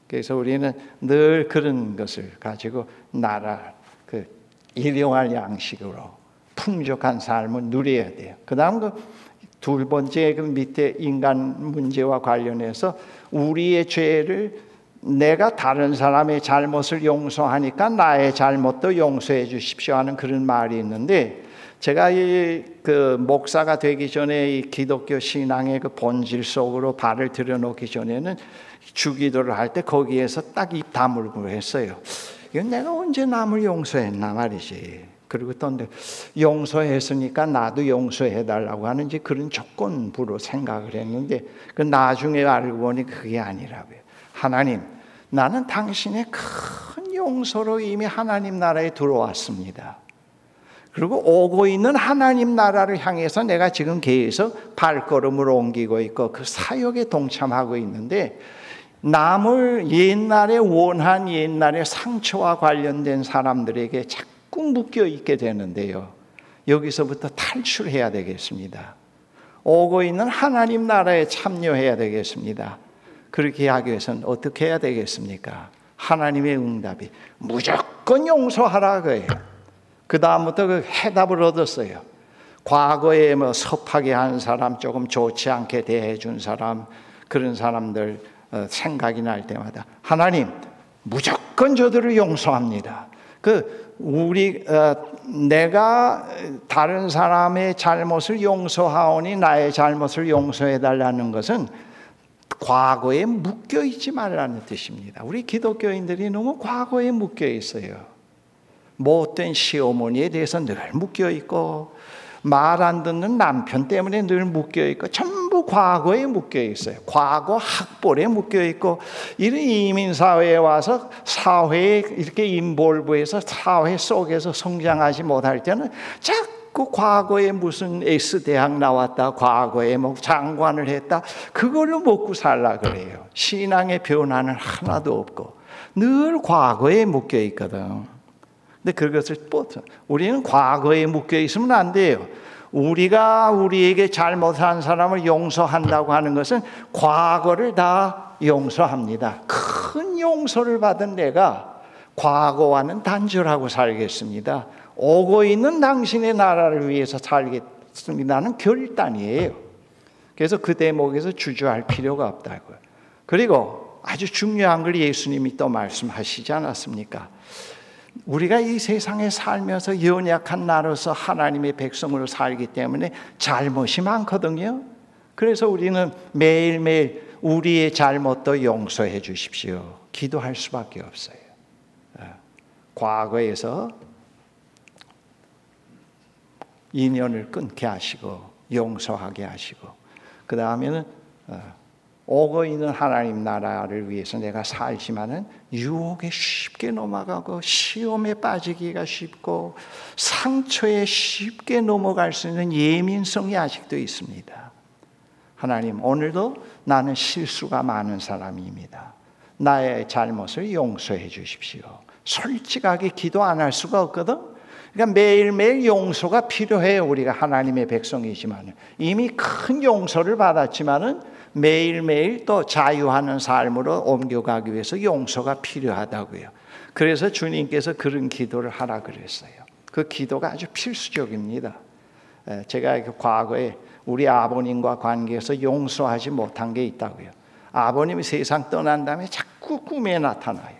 그래서 우리는 늘 그런 것을 가지고 나라 그 일용할 양식으로 풍족한 삶을 누려야 돼요. 그 다음 그 두 번째 그 밑에 인간 문제와 관련해서 우리의 죄를 내가 다른 사람의 잘못을 용서하니까 나의 잘못도 용서해 주십시오 하는 그런 말이 있는데, 제가 이 그 목사가 되기 전에 이 기독교 신앙의 그 본질 속으로 발을 들여놓기 전에는 주기도를 할 때 거기에서 딱 입 다물고 했어요. 이건 내가 언제 남을 용서했나 말이지. 그리고 또 용서했으니까 나도 용서해달라고 하는지 그런 조건부로 생각을 했는데 그 나중에 알고 보니 그게 아니라고요. 하나님, 나는 당신의 큰 용서로 이미 하나님 나라에 들어왔습니다. 그리고 오고 있는 하나님 나라를 향해서 내가 지금 계속 발걸음을 옮기고 있고 그 사역에 동참하고 있는데 남을 옛날에 원한 옛날의 상처와 관련된 사람들에게 자꾸 묶여 있게 되는데요. 여기서부터 탈출해야 되겠습니다. 오고 있는 하나님 나라에 참여해야 되겠습니다. 그렇게 하기 위해서는 어떻게 해야 되겠습니까? 하나님의 응답이 무조건 용서하라고 해요. 그 다음부터 그 해답을 얻었어요. 과거에 뭐 섭하게 한 사람, 조금 좋지 않게 대해준 사람, 그런 사람들 생각이 날 때마다 하나님 무조건 저들을 용서합니다. 그 우리 어, 내가 다른 사람의 잘못을 용서하오니 나의 잘못을 용서해달라는 것은 과거에 묶여있지 말라는 뜻입니다. 우리 기독교인들이 너무 과거에 묶여있어요. 못된 시어머니에 대해서 늘 묶여있고 말 안 듣는 남편 때문에 늘 묶여있고 전부 과거에 묶여있어요. 과거 학벌에 묶여있고 이런 이민사회에 와서 사회에 이렇게 인볼브해서 사회 속에서 성장하지 못할 때는 자꾸 과거에 무슨 S대학 나왔다, 과거에 뭐 장관을 했다, 그걸로 먹고 살라 그래요. 신앙의 변화는 하나도 없고 늘 과거에 묶여있거든. 근데 그것을 뻗어. 우리는 과거에 묶여 있으면 안 돼요. 우리가 우리에게 잘못한 사람을 용서한다고 하는 것은 과거를 다 용서합니다. 큰 용서를 받은 내가 과거와는 단절하고 살겠습니다. 오고 있는 당신의 나라를 위해서 살겠습니다는 결단이에요. 그래서 그 대목에서 주저할 필요가 없다고요. 그리고 아주 중요한 걸 예수님이 또 말씀하시지 않았습니까? 우리가 이 세상에 살면서 연약한 나로서 하나님의 백성으로 살기 때문에 잘못이 많거든요. 그래서 우리는 매일매일 우리의 잘못도 용서해 주십시오 기도할 수밖에 없어요. 과거에서 인연을 끊게 하시고 용서하게 하시고 그 다음에는 오고 있는 하나님 나라를 위해서 내가 살지만은 유혹에 쉽게 넘어가고 시험에 빠지기가 쉽고 상처에 쉽게 넘어갈 수 있는 예민성이 아직도 있습니다. 하나님, 오늘도 나는 실수가 많은 사람입니다. 나의 잘못을 용서해 주십시오. 솔직하게 기도 안 할 수가 없거든. 그러니까 매일매일 용서가 필요해요. 우리가 하나님의 백성이지만 이미 큰 용서를 받았지만은 매일매일 또 자유하는 삶으로 옮겨가기 위해서 용서가 필요하다고요. 그래서 주님께서 그런 기도를 하라 그랬어요. 그 기도가 아주 필수적입니다. 제가 과거에 우리 아버님과 관계에서 용서하지 못한 게 있다고요. 아버님이 세상 떠난 다음에 자꾸 꿈에 나타나요.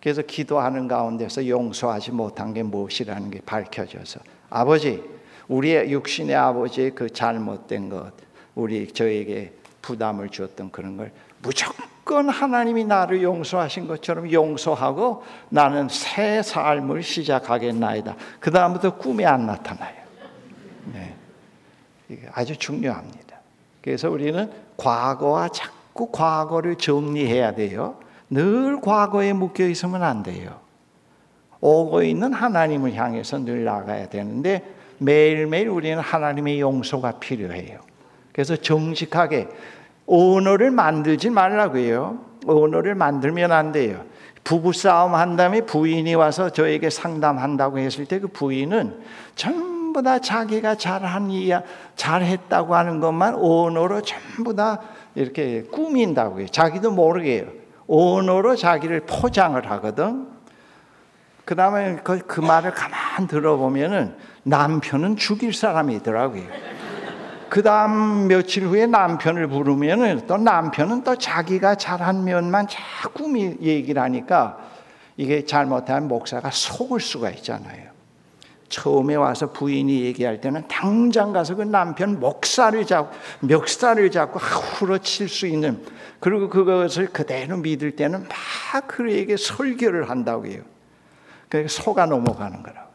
그래서 기도하는 가운데서 용서하지 못한 게 무엇이라는 게 밝혀져서 아버지, 우리의 육신의 아버지의 그 잘못된 것, 우리 저에게 부담을 주었던 그런 걸 무조건 하나님이 나를 용서하신 것처럼 용서하고 나는 새 삶을 시작하겠나이다. 그 다음부터 꿈이 안 나타나요. 네. 이게 아주 중요합니다. 그래서 우리는 과거와 자꾸 과거를 정리해야 돼요. 늘 과거에 묶여 있으면 안 돼요. 오고 있는 하나님을 향해서 늘 나가야 되는데 매일매일 우리는 하나님의 용서가 필요해요. 그래서 정직하게 언어를 만들지 말라고요. 언어를 만들면 안 돼요. 부부싸움 한 다음에 부인이 와서 저에게 상담한다고 했을 때 그 부인은 전부 다 자기가 잘한 이야, 잘했다고 하는 것만 언어로 전부 다 이렇게 꾸민다고요. 자기도 모르게요. 언어로 자기를 포장을 하거든. 그 다음에 그, 그 말을 가만 들어보면은 남편은 죽일 사람이더라고요. 그 다음 며칠 후에 남편을 부르면 또 남편은 또 자기가 잘한 면만 자꾸 얘기를 하니까 이게 잘못하면 목사가 속을 수가 있잖아요. 처음에 와서 부인이 얘기할 때는 당장 가서 그 남편 목살을 잡고 멱살을 잡고 후려칠 수 있는, 그리고 그것을 그대로 믿을 때는 막 그에게 설교를 한다고요. 그러니까 속아 넘어가는 거라고요.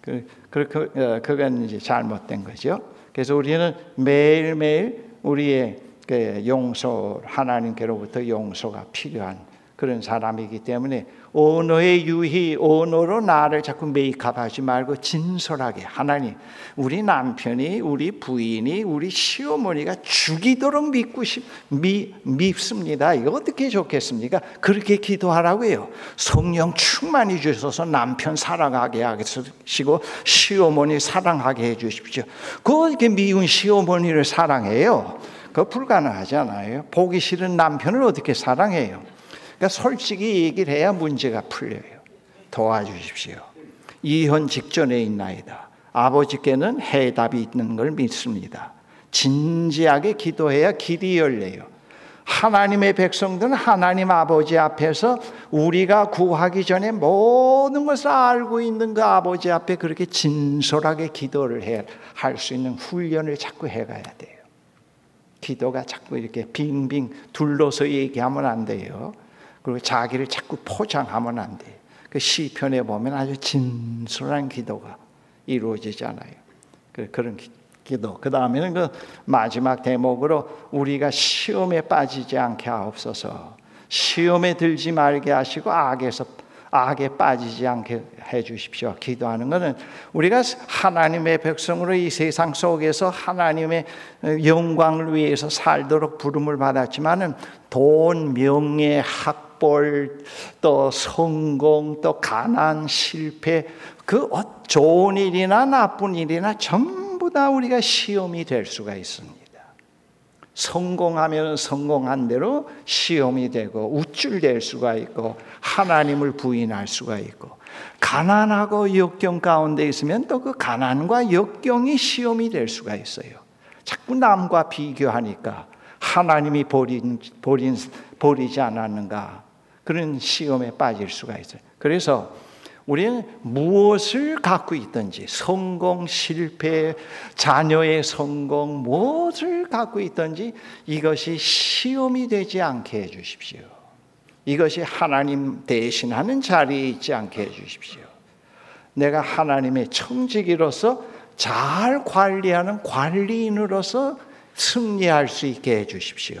그, 그, 그, 그건 이제 잘못된 거죠. 그래서 우리는 매일매일 우리의 그 용서, 하나님께로부터 용서가 필요한 그런 사람이기 때문에 언어의 유희, 언어로 나를 자꾸 메이크업하지 말고 진솔하게, 하나님, 우리 남편이, 우리 부인이, 우리 시어머니가 죽이도록 믿고 싶, 미, 믿습니다. 이거 어떻게 좋겠습니까? 그렇게 기도하라고요. 성령 충만히 주셔서 남편 사랑하게 하시고 시어머니 사랑하게 해주십시오. 그렇게 미운 시어머니를 사랑해요. 그거 불가능하지 않아요. 보기 싫은 남편을 어떻게 사랑해요? 그러니까 솔직히 얘기를 해야 문제가 풀려요. 도와주십시오. 이혼 직전에 있나이다. 아버지께는 해답이 있는 걸 믿습니다. 진지하게 기도해야 길이 열려요. 하나님의 백성들은 하나님 아버지 앞에서 우리가 구하기 전에 모든 것을 알고 있는 그 아버지 앞에 그렇게 진솔하게 기도를 해, 할 수 있는 훈련을 자꾸 해가야 돼요. 기도가 자꾸 이렇게 빙빙 둘러서 얘기하면 안 돼요. 그리고 자기를 자꾸 포장하면 안 돼요. 그 시편에 보면 아주 진솔한 기도가 이루어지잖아요. 그런 기도. 그 다음에는 그 마지막 대목으로 우리가 시험에 빠지지 않게 하옵소서. 시험에 들지 말게 하시고 악에서 악에 빠지지 않게 해 주십시오. 기도하는 것은 우리가 하나님의 백성으로 이 세상 속에서 하나님의 영광을 위해서 살도록 부름을 받았지만은 돈, 명예, 학벌, 또 성공, 또 가난, 실패, 그 좋은 일이나 나쁜 일이나 전부 다 우리가 시험이 될 수가 있습니다. 성공하면 성공한 대로 시험이 되고 우쭐될 수가 있고 하나님을 부인할 수가 있고 가난하고 역경 가운데 있으면 또 그 가난과 역경이 시험이 될 수가 있어요. 자꾸 남과 비교하니까 하나님이 버린, 버린, 버리지 않았는가 그런 시험에 빠질 수가 있어요. 그래서 우리는 무엇을 갖고 있든지 성공, 실패, 자녀의 성공 무엇을 갖고 있든지 이것이 시험이 되지 않게 해 주십시오. 이것이 하나님 대신하는 자리에 있지 않게 해 주십시오. 내가 하나님의 청지기로서 잘 관리하는 관리인으로서 승리할 수 있게 해 주십시오.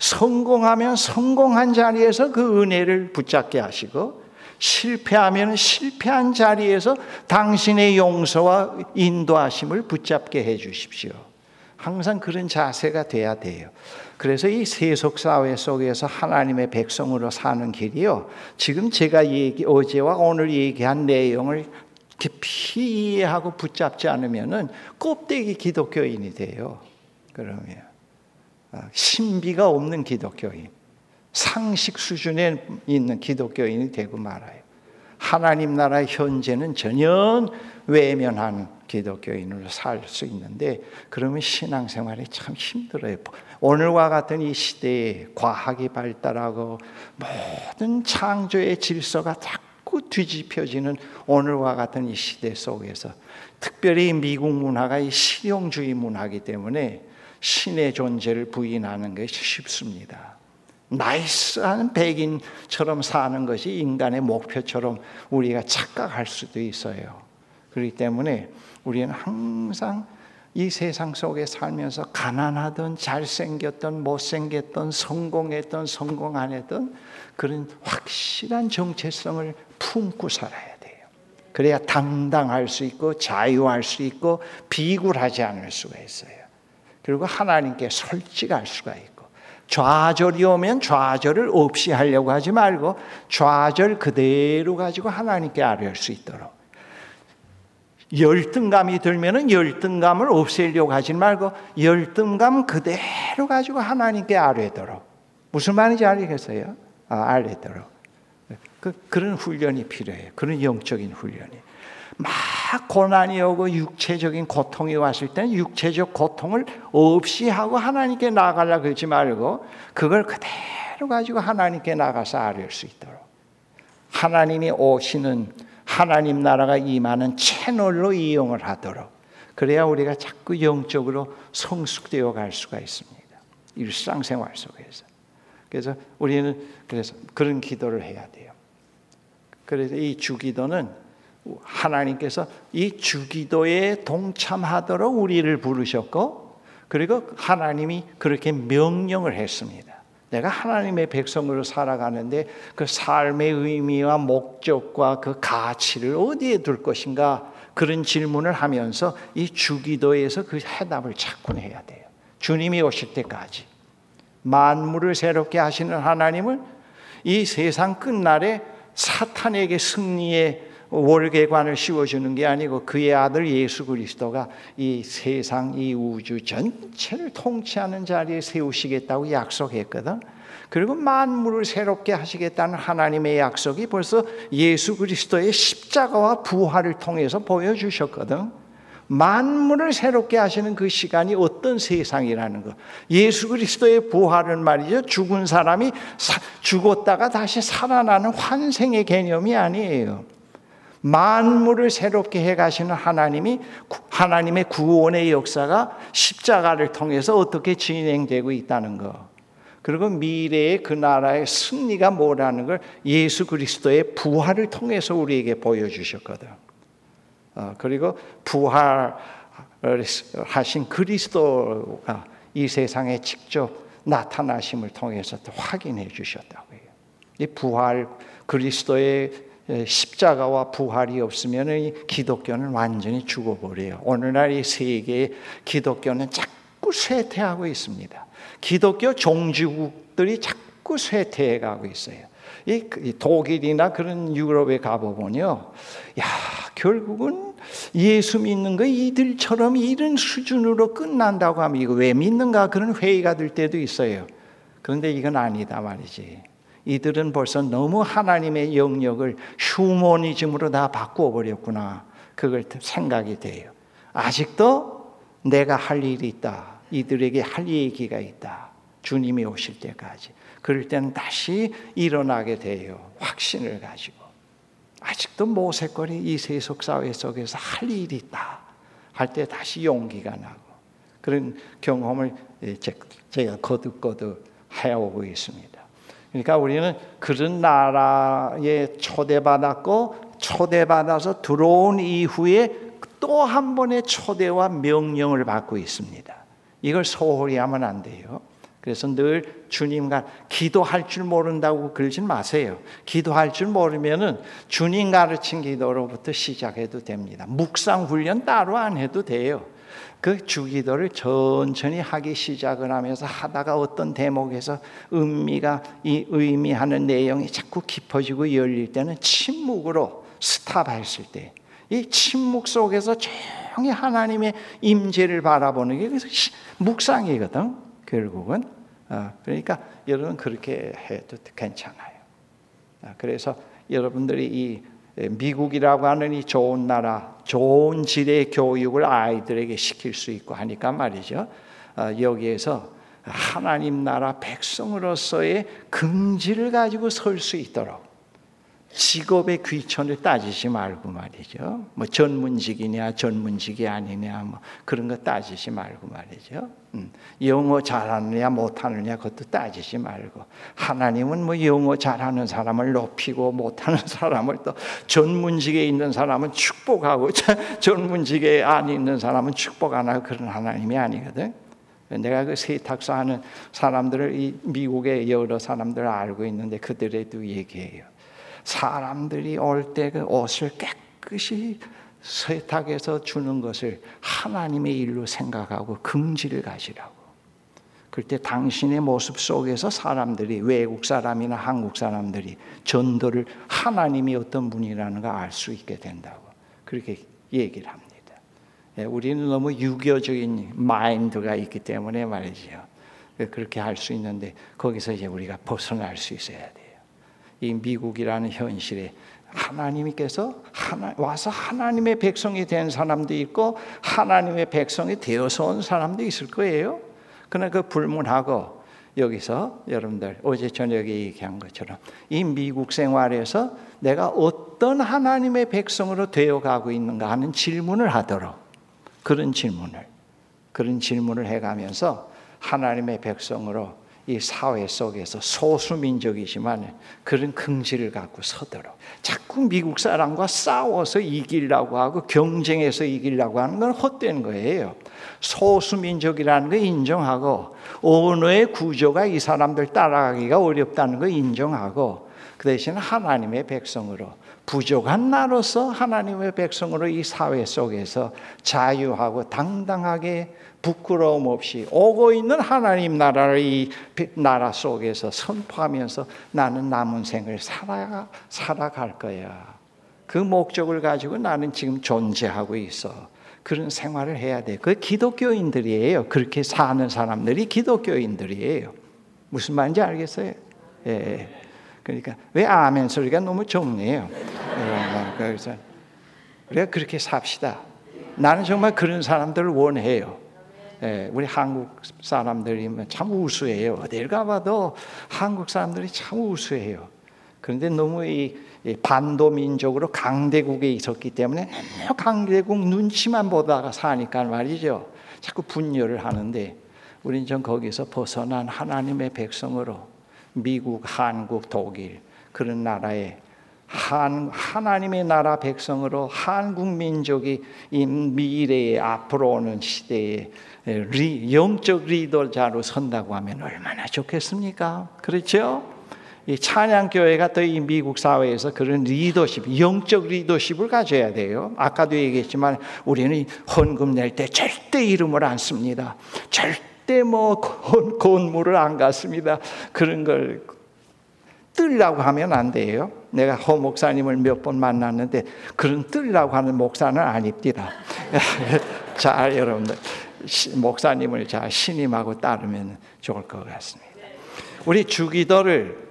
성공하면 성공한 자리에서 그 은혜를 붙잡게 하시고 실패하면 실패한 자리에서 당신의 용서와 인도하심을 붙잡게 해 주십시오. 항상 그런 자세가 돼야 돼요. 그래서 이 세속사회 속에서 하나님의 백성으로 사는 길이요. 지금 제가 얘기, 어제와 오늘 얘기한 내용을 깊이 이해하고 붙잡지 않으면은 껍데기 기독교인이 돼요. 그러면 신비가 없는 기독교인. 상식 수준에 있는 기독교인이 되고 말아요. 하나님 나라의 현재는 전혀 외면하는 기독교인으로 살 수 있는데 그러면 신앙생활이 참 힘들어요. 오늘과 같은 이 시대에 과학이 발달하고 모든 창조의 질서가 자꾸 뒤집혀지는 오늘과 같은 이 시대 속에서 특별히 미국 문화가 이 실용주의 문화이기 때문에 신의 존재를 부인하는 것이 쉽습니다. 나이스한 백인처럼 사는 것이 인간의 목표처럼 우리가 착각할 수도 있어요. 그렇기 때문에 우리는 항상 이 세상 속에 살면서 가난하든 잘생겼든 못생겼든 성공했든 성공 안 했든 그런 확실한 정체성을 품고 살아야 돼요. 그래야 당당할 수 있고 자유할 수 있고 비굴하지 않을 수가 있어요. 그리고 하나님께 솔직할 수가 있고 좌절이 오면 좌절을 없이 하려고 하지 말고 좌절 그대로 가지고 하나님께 아뢰할 수 있도록 열등감이 들면은 열등감을 없애려고 하지 말고 열등감 그대로 가지고 하나님께 아뢰도록 무슨 말인지 알겠어요? 아, 아뢰도록 그, 그런 훈련이 필요해요. 그런 영적인 훈련이 막 고난이 오고 육체적인 고통이 왔을 때는 육체적 고통을 없이 하고 하나님께 나가려고 그러지 말고 그걸 그대로 가지고 하나님께 나가서 아뢰할 수 있도록 하나님이 오시는 하나님 나라가 임하는 채널로 이용을 하도록 그래야 우리가 자꾸 영적으로 성숙되어 갈 수가 있습니다. 일상생활 속에서. 그래서 우리는 그래서 그런 기도를 해야 돼요. 그래서 이 주기도는 하나님께서 이 주기도에 동참하도록 우리를 부르셨고, 그리고 하나님이 그렇게 명령을 했습니다. 내가 하나님의 백성으로 살아가는데 그 삶의 의미와 목적과 그 가치를 어디에 둘 것인가, 그런 질문을 하면서 이 주기도에서 그 해답을 찾곤 해야 돼요. 주님이 오실 때까지 만물을 새롭게 하시는 하나님을 이 세상 끝날에 사탄에게 승리의 월계관을 씌워주는 게 아니고, 그의 아들 예수 그리스도가 이 세상, 이 우주 전체를 통치하는 자리에 세우시겠다고 약속했거든. 그리고 만물을 새롭게 하시겠다는 하나님의 약속이 벌써 예수 그리스도의 십자가와 부활을 통해서 보여주셨거든. 만물을 새롭게 하시는 그 시간이 어떤 세상이라는 것, 예수 그리스도의 부활은 말이죠, 죽은 사람이 사, 죽었다가 다시 살아나는 환생의 개념이 아니에요. 만물을 새롭게 해가시는 하나님이, 하나님의 구원의 역사가 십자가를 통해서 어떻게 진행되고 있다는 것, 그리고 미래의 그 나라의 승리가 뭐라는 걸 예수 그리스도의 부활을 통해서 우리에게 보여주셨거든. 그리고 부활하신 그리스도가 이 세상에 직접 나타나심을 통해서 또 확인해 주셨다고요. 이 부활, 그리스도의 십자가와 부활이 없으면 이 기독교는 완전히 죽어버려요. 오늘날 이 세계의 기독교는 자꾸 쇠퇴하고 있습니다. 기독교 종주국들이 자꾸 쇠퇴해 가고 있어요. 이 독일이나 그런 유럽에 가보면요, 야, 결국은 예수 믿는 거 이들처럼 이런 수준으로 끝난다고 하면 이거 왜 믿는가, 그런 회의가 될 때도 있어요. 그런데 이건 아니다 말이지. 이들은 벌써 너무 하나님의 영역을 휴머니즘으로 다 바꾸어 버렸구나, 그걸 생각이 돼요. 아직도 내가 할 일이 있다, 이들에게 할 얘기가 있다, 주님이 오실 때까지. 그럴 때는 다시 일어나게 돼요. 확신을 가지고. 아직도 모세거리, 이 세속 사회 속에서 할 일이 있다 할 때 다시 용기가 나고, 그런 경험을 제가 거듭거듭 해오고 있습니다. 그러니까 우리는 그런 나라에 초대받았고, 초대받아서 들어온 이후에 또 한 번의 초대와 명령을 받고 있습니다. 이걸 소홀히 하면 안 돼요. 그래서 늘 주님과 기도할 줄 모른다고 그러지 마세요. 기도할 줄 모르면은 주님 가르친 기도로부터 시작해도 됩니다. 묵상 훈련 따로 안 해도 돼요. 그 주기도를 천천히 하기 시작을 하면서 하다가 어떤 대목에서 의미가, 이 의미하는 내용이 자꾸 깊어지고 열릴 때는 침묵으로 스탑했을 때, 이 침묵 속에서 조용히 하나님의 임재를 바라보는 게 그래서 묵상이거든, 결국은. 그러니까 여러분 그렇게 해도 괜찮아요. 그래서 여러분들이 이 미국이라고 하는 이 좋은 나라, 좋은 질의 교육을 아이들에게 시킬 수 있고 하니까 말이죠, 여기에서 하나님 나라 백성으로서의 긍지를 가지고 설 수 있도록 직업의 귀천을 따지지 말고 말이죠, 뭐 전문직이냐 전문직이 아니냐 뭐 그런 거 따지지 말고 말이죠, 음, 영어 잘하느냐 못하느냐 그것도 따지지 말고, 하나님은 뭐 영어 잘하는 사람을 높이고 못하는 사람을, 또 전문직에 있는 사람은 축복하고 전문직에 안 있는 사람은 축복 안 하고, 그런 하나님이 아니거든. 내가 그 세탁소 하는 사람들을 이 미국의 여러 사람들을 알고 있는데 그들에도 얘기해요. 사람들이 올 때 그 옷을 깨끗이 세탁해서 주는 것을 하나님의 일로 생각하고 긍지를 가지라고. 그때 당신의 모습 속에서 사람들이, 외국 사람이나 한국 사람들이 전도를 하나님이 어떤 분이라는 걸 알 수 있게 된다고 그렇게 얘기를 합니다. 우리는 너무 유교적인 마인드가 있기 때문에 말이죠, 그렇게 할 수 있는데 거기서 이제 우리가 벗어날 수 있어야 돼요. 이 미국이라는 현실에 하나님께서 하나, 와서 하나님의 백성이 된 사람도 있고 하나님의 백성이 되어서 온 사람도 있을 거예요. 그러나 그 불문하고 여기서 여러분들 어제 저녁에 얘기한 것처럼 이 미국 생활에서 내가 어떤 하나님의 백성으로 되어가고 있는가 하는 질문을 하도록, 그런 질문을 그런 질문을 해가면서 하나님의 백성으로 이 사회 속에서 소수민족이지만 그런 긍지를 갖고 서도록. 자꾸 미국 사람과 싸워서 이기려고 하고 경쟁해서 이기려고 하는 건 헛된 거예요. 소수민족이라는 거 인정하고, 언어의 구조가 이 사람들 따라가기가 어렵다는 거 인정하고, 그 대신 하나님의 백성으로, 부족한 나로서 하나님의 백성으로 이 사회 속에서 자유하고 당당하게 부끄러움 없이 오고 있는 하나님 나라를 이 나라 속에서 선포하면서 나는 남은 생을 살아, 살아갈 거야. 그 목적을 가지고 나는 지금 존재하고 있어. 그런 생활을 해야 돼. 그게 기독교인들이에요. 그렇게 사는 사람들이 기독교인들이에요. 무슨 말인지 알겠어요? 예. 그러니까 왜 아멘 소리가 너무 좋네요. 그래서 우리가 그렇게 삽시다. 나는 정말 그런 사람들을 원해요. 예, 우리 한국 사람들이 참 우수해요. 어딜 가봐도 한국 사람들이 참 우수해요. 그런데 너무 이, 이 반도민족으로 강대국에 있었기 때문에 강대국 눈치만 보다가 사니까 말이죠. 자꾸 분열을 하는데, 우린 전 거기서 벗어난 하나님의 백성으로 미국, 한국, 독일 그런 나라에 한, 하나님의 나라 백성으로 한국 민족이 이 미래에, 앞으로 오는 시대에 리, 영적 리더자로 선다고 하면 얼마나 좋겠습니까? 그렇죠? 이 찬양교회가 또 이 미국 사회에서 그런 리더십, 영적 리더십을 가져야 돼요. 아까도 얘기했지만 우리는 헌금 낼 때 절대 이름을 안 씁니다. 절대 그때 뭐 건물을 안 갔습니다. 그런 걸 뜨려고 하면 안 돼요. 내가 허 목사님을 몇 번 만났는데 그런 뜨려고 하는 목사는 아닙니다. 자, 여러분들 목사님을 잘 신임하고 따르면 좋을 것 같습니다. 우리 주기도를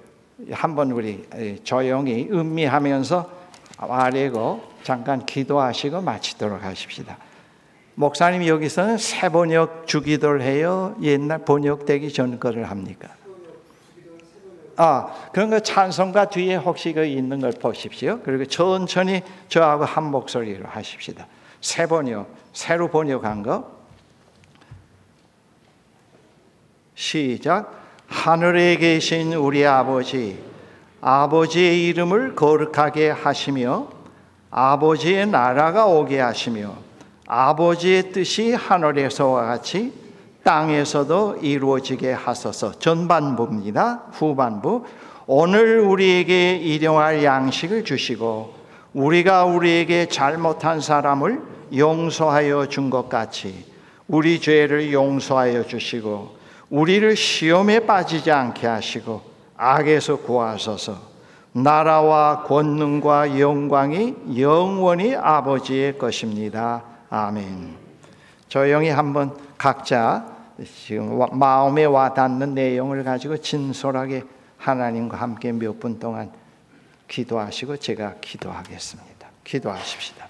한번 우리 조용히 음미하면서 아래고 잠깐 기도하시고 마치도록 하십시다. 목사님 여기서는 새 번역 주기도를 해요? 옛날 번역되기 전 거를 합니까? 아, 그런 거 찬송가 뒤에 혹시 그 있는 걸 보십시오. 그리고 천천히 저하고 한 목소리로 하십시다. 새 번역, 새로 번역한 거. 시작. 하늘에 계신 우리 아버지, 아버지의 이름을 거룩하게 하시며, 아버지의 나라가 오게 하시며, 아버지의 뜻이 하늘에서와 같이 땅에서도 이루어지게 하소서. 전반부입니다. 후반부. 오늘 우리에게 일용할 양식을 주시고, 우리가 우리에게 잘못한 사람을 용서하여 준 것 같이 우리 죄를 용서하여 주시고, 우리를 시험에 빠지지 않게 하시고 악에서 구하소서. 나라와 권능과 영광이 영원히 아버지의 것입니다. 아멘. 조용히 한번 각자 지금 마음에 와닿는 내용을 가지고 진솔하게 하나님과 함께 몇 분 동안 기도하시고 제가 기도하겠습니다. 기도하십시다.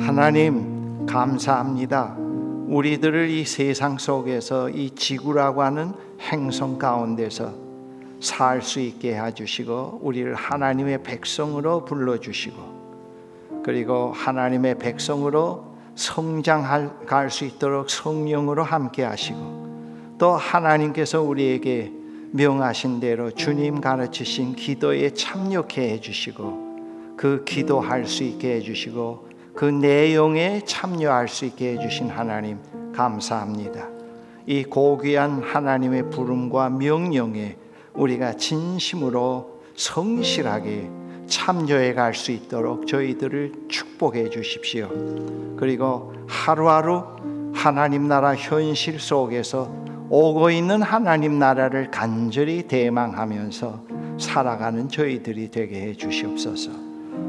하나님 감사합니다. 우리들을 이 세상 속에서 이 지구라고 하는 행성 가운데서 살 수 있게 해주시고, 우리를 하나님의 백성으로 불러주시고, 그리고 하나님의 백성으로 성장할 수 있도록 성령으로 함께 하시고, 또 하나님께서 우리에게 명하신 대로 주님 가르치신 기도에 참여케 해주시고, 그 기도할 수 있게 해주시고, 그 내용에 참여할 수 있게 해주신 하나님 감사합니다. 이 고귀한 하나님의 부름과 명령에 우리가 진심으로 성실하게 참여해 갈 수 있도록 저희들을 축복해 주십시오. 그리고 하루하루 하나님 나라 현실 속에서 오고 있는 하나님 나라를 간절히 대망하면서 살아가는 저희들이 되게 해 주시옵소서.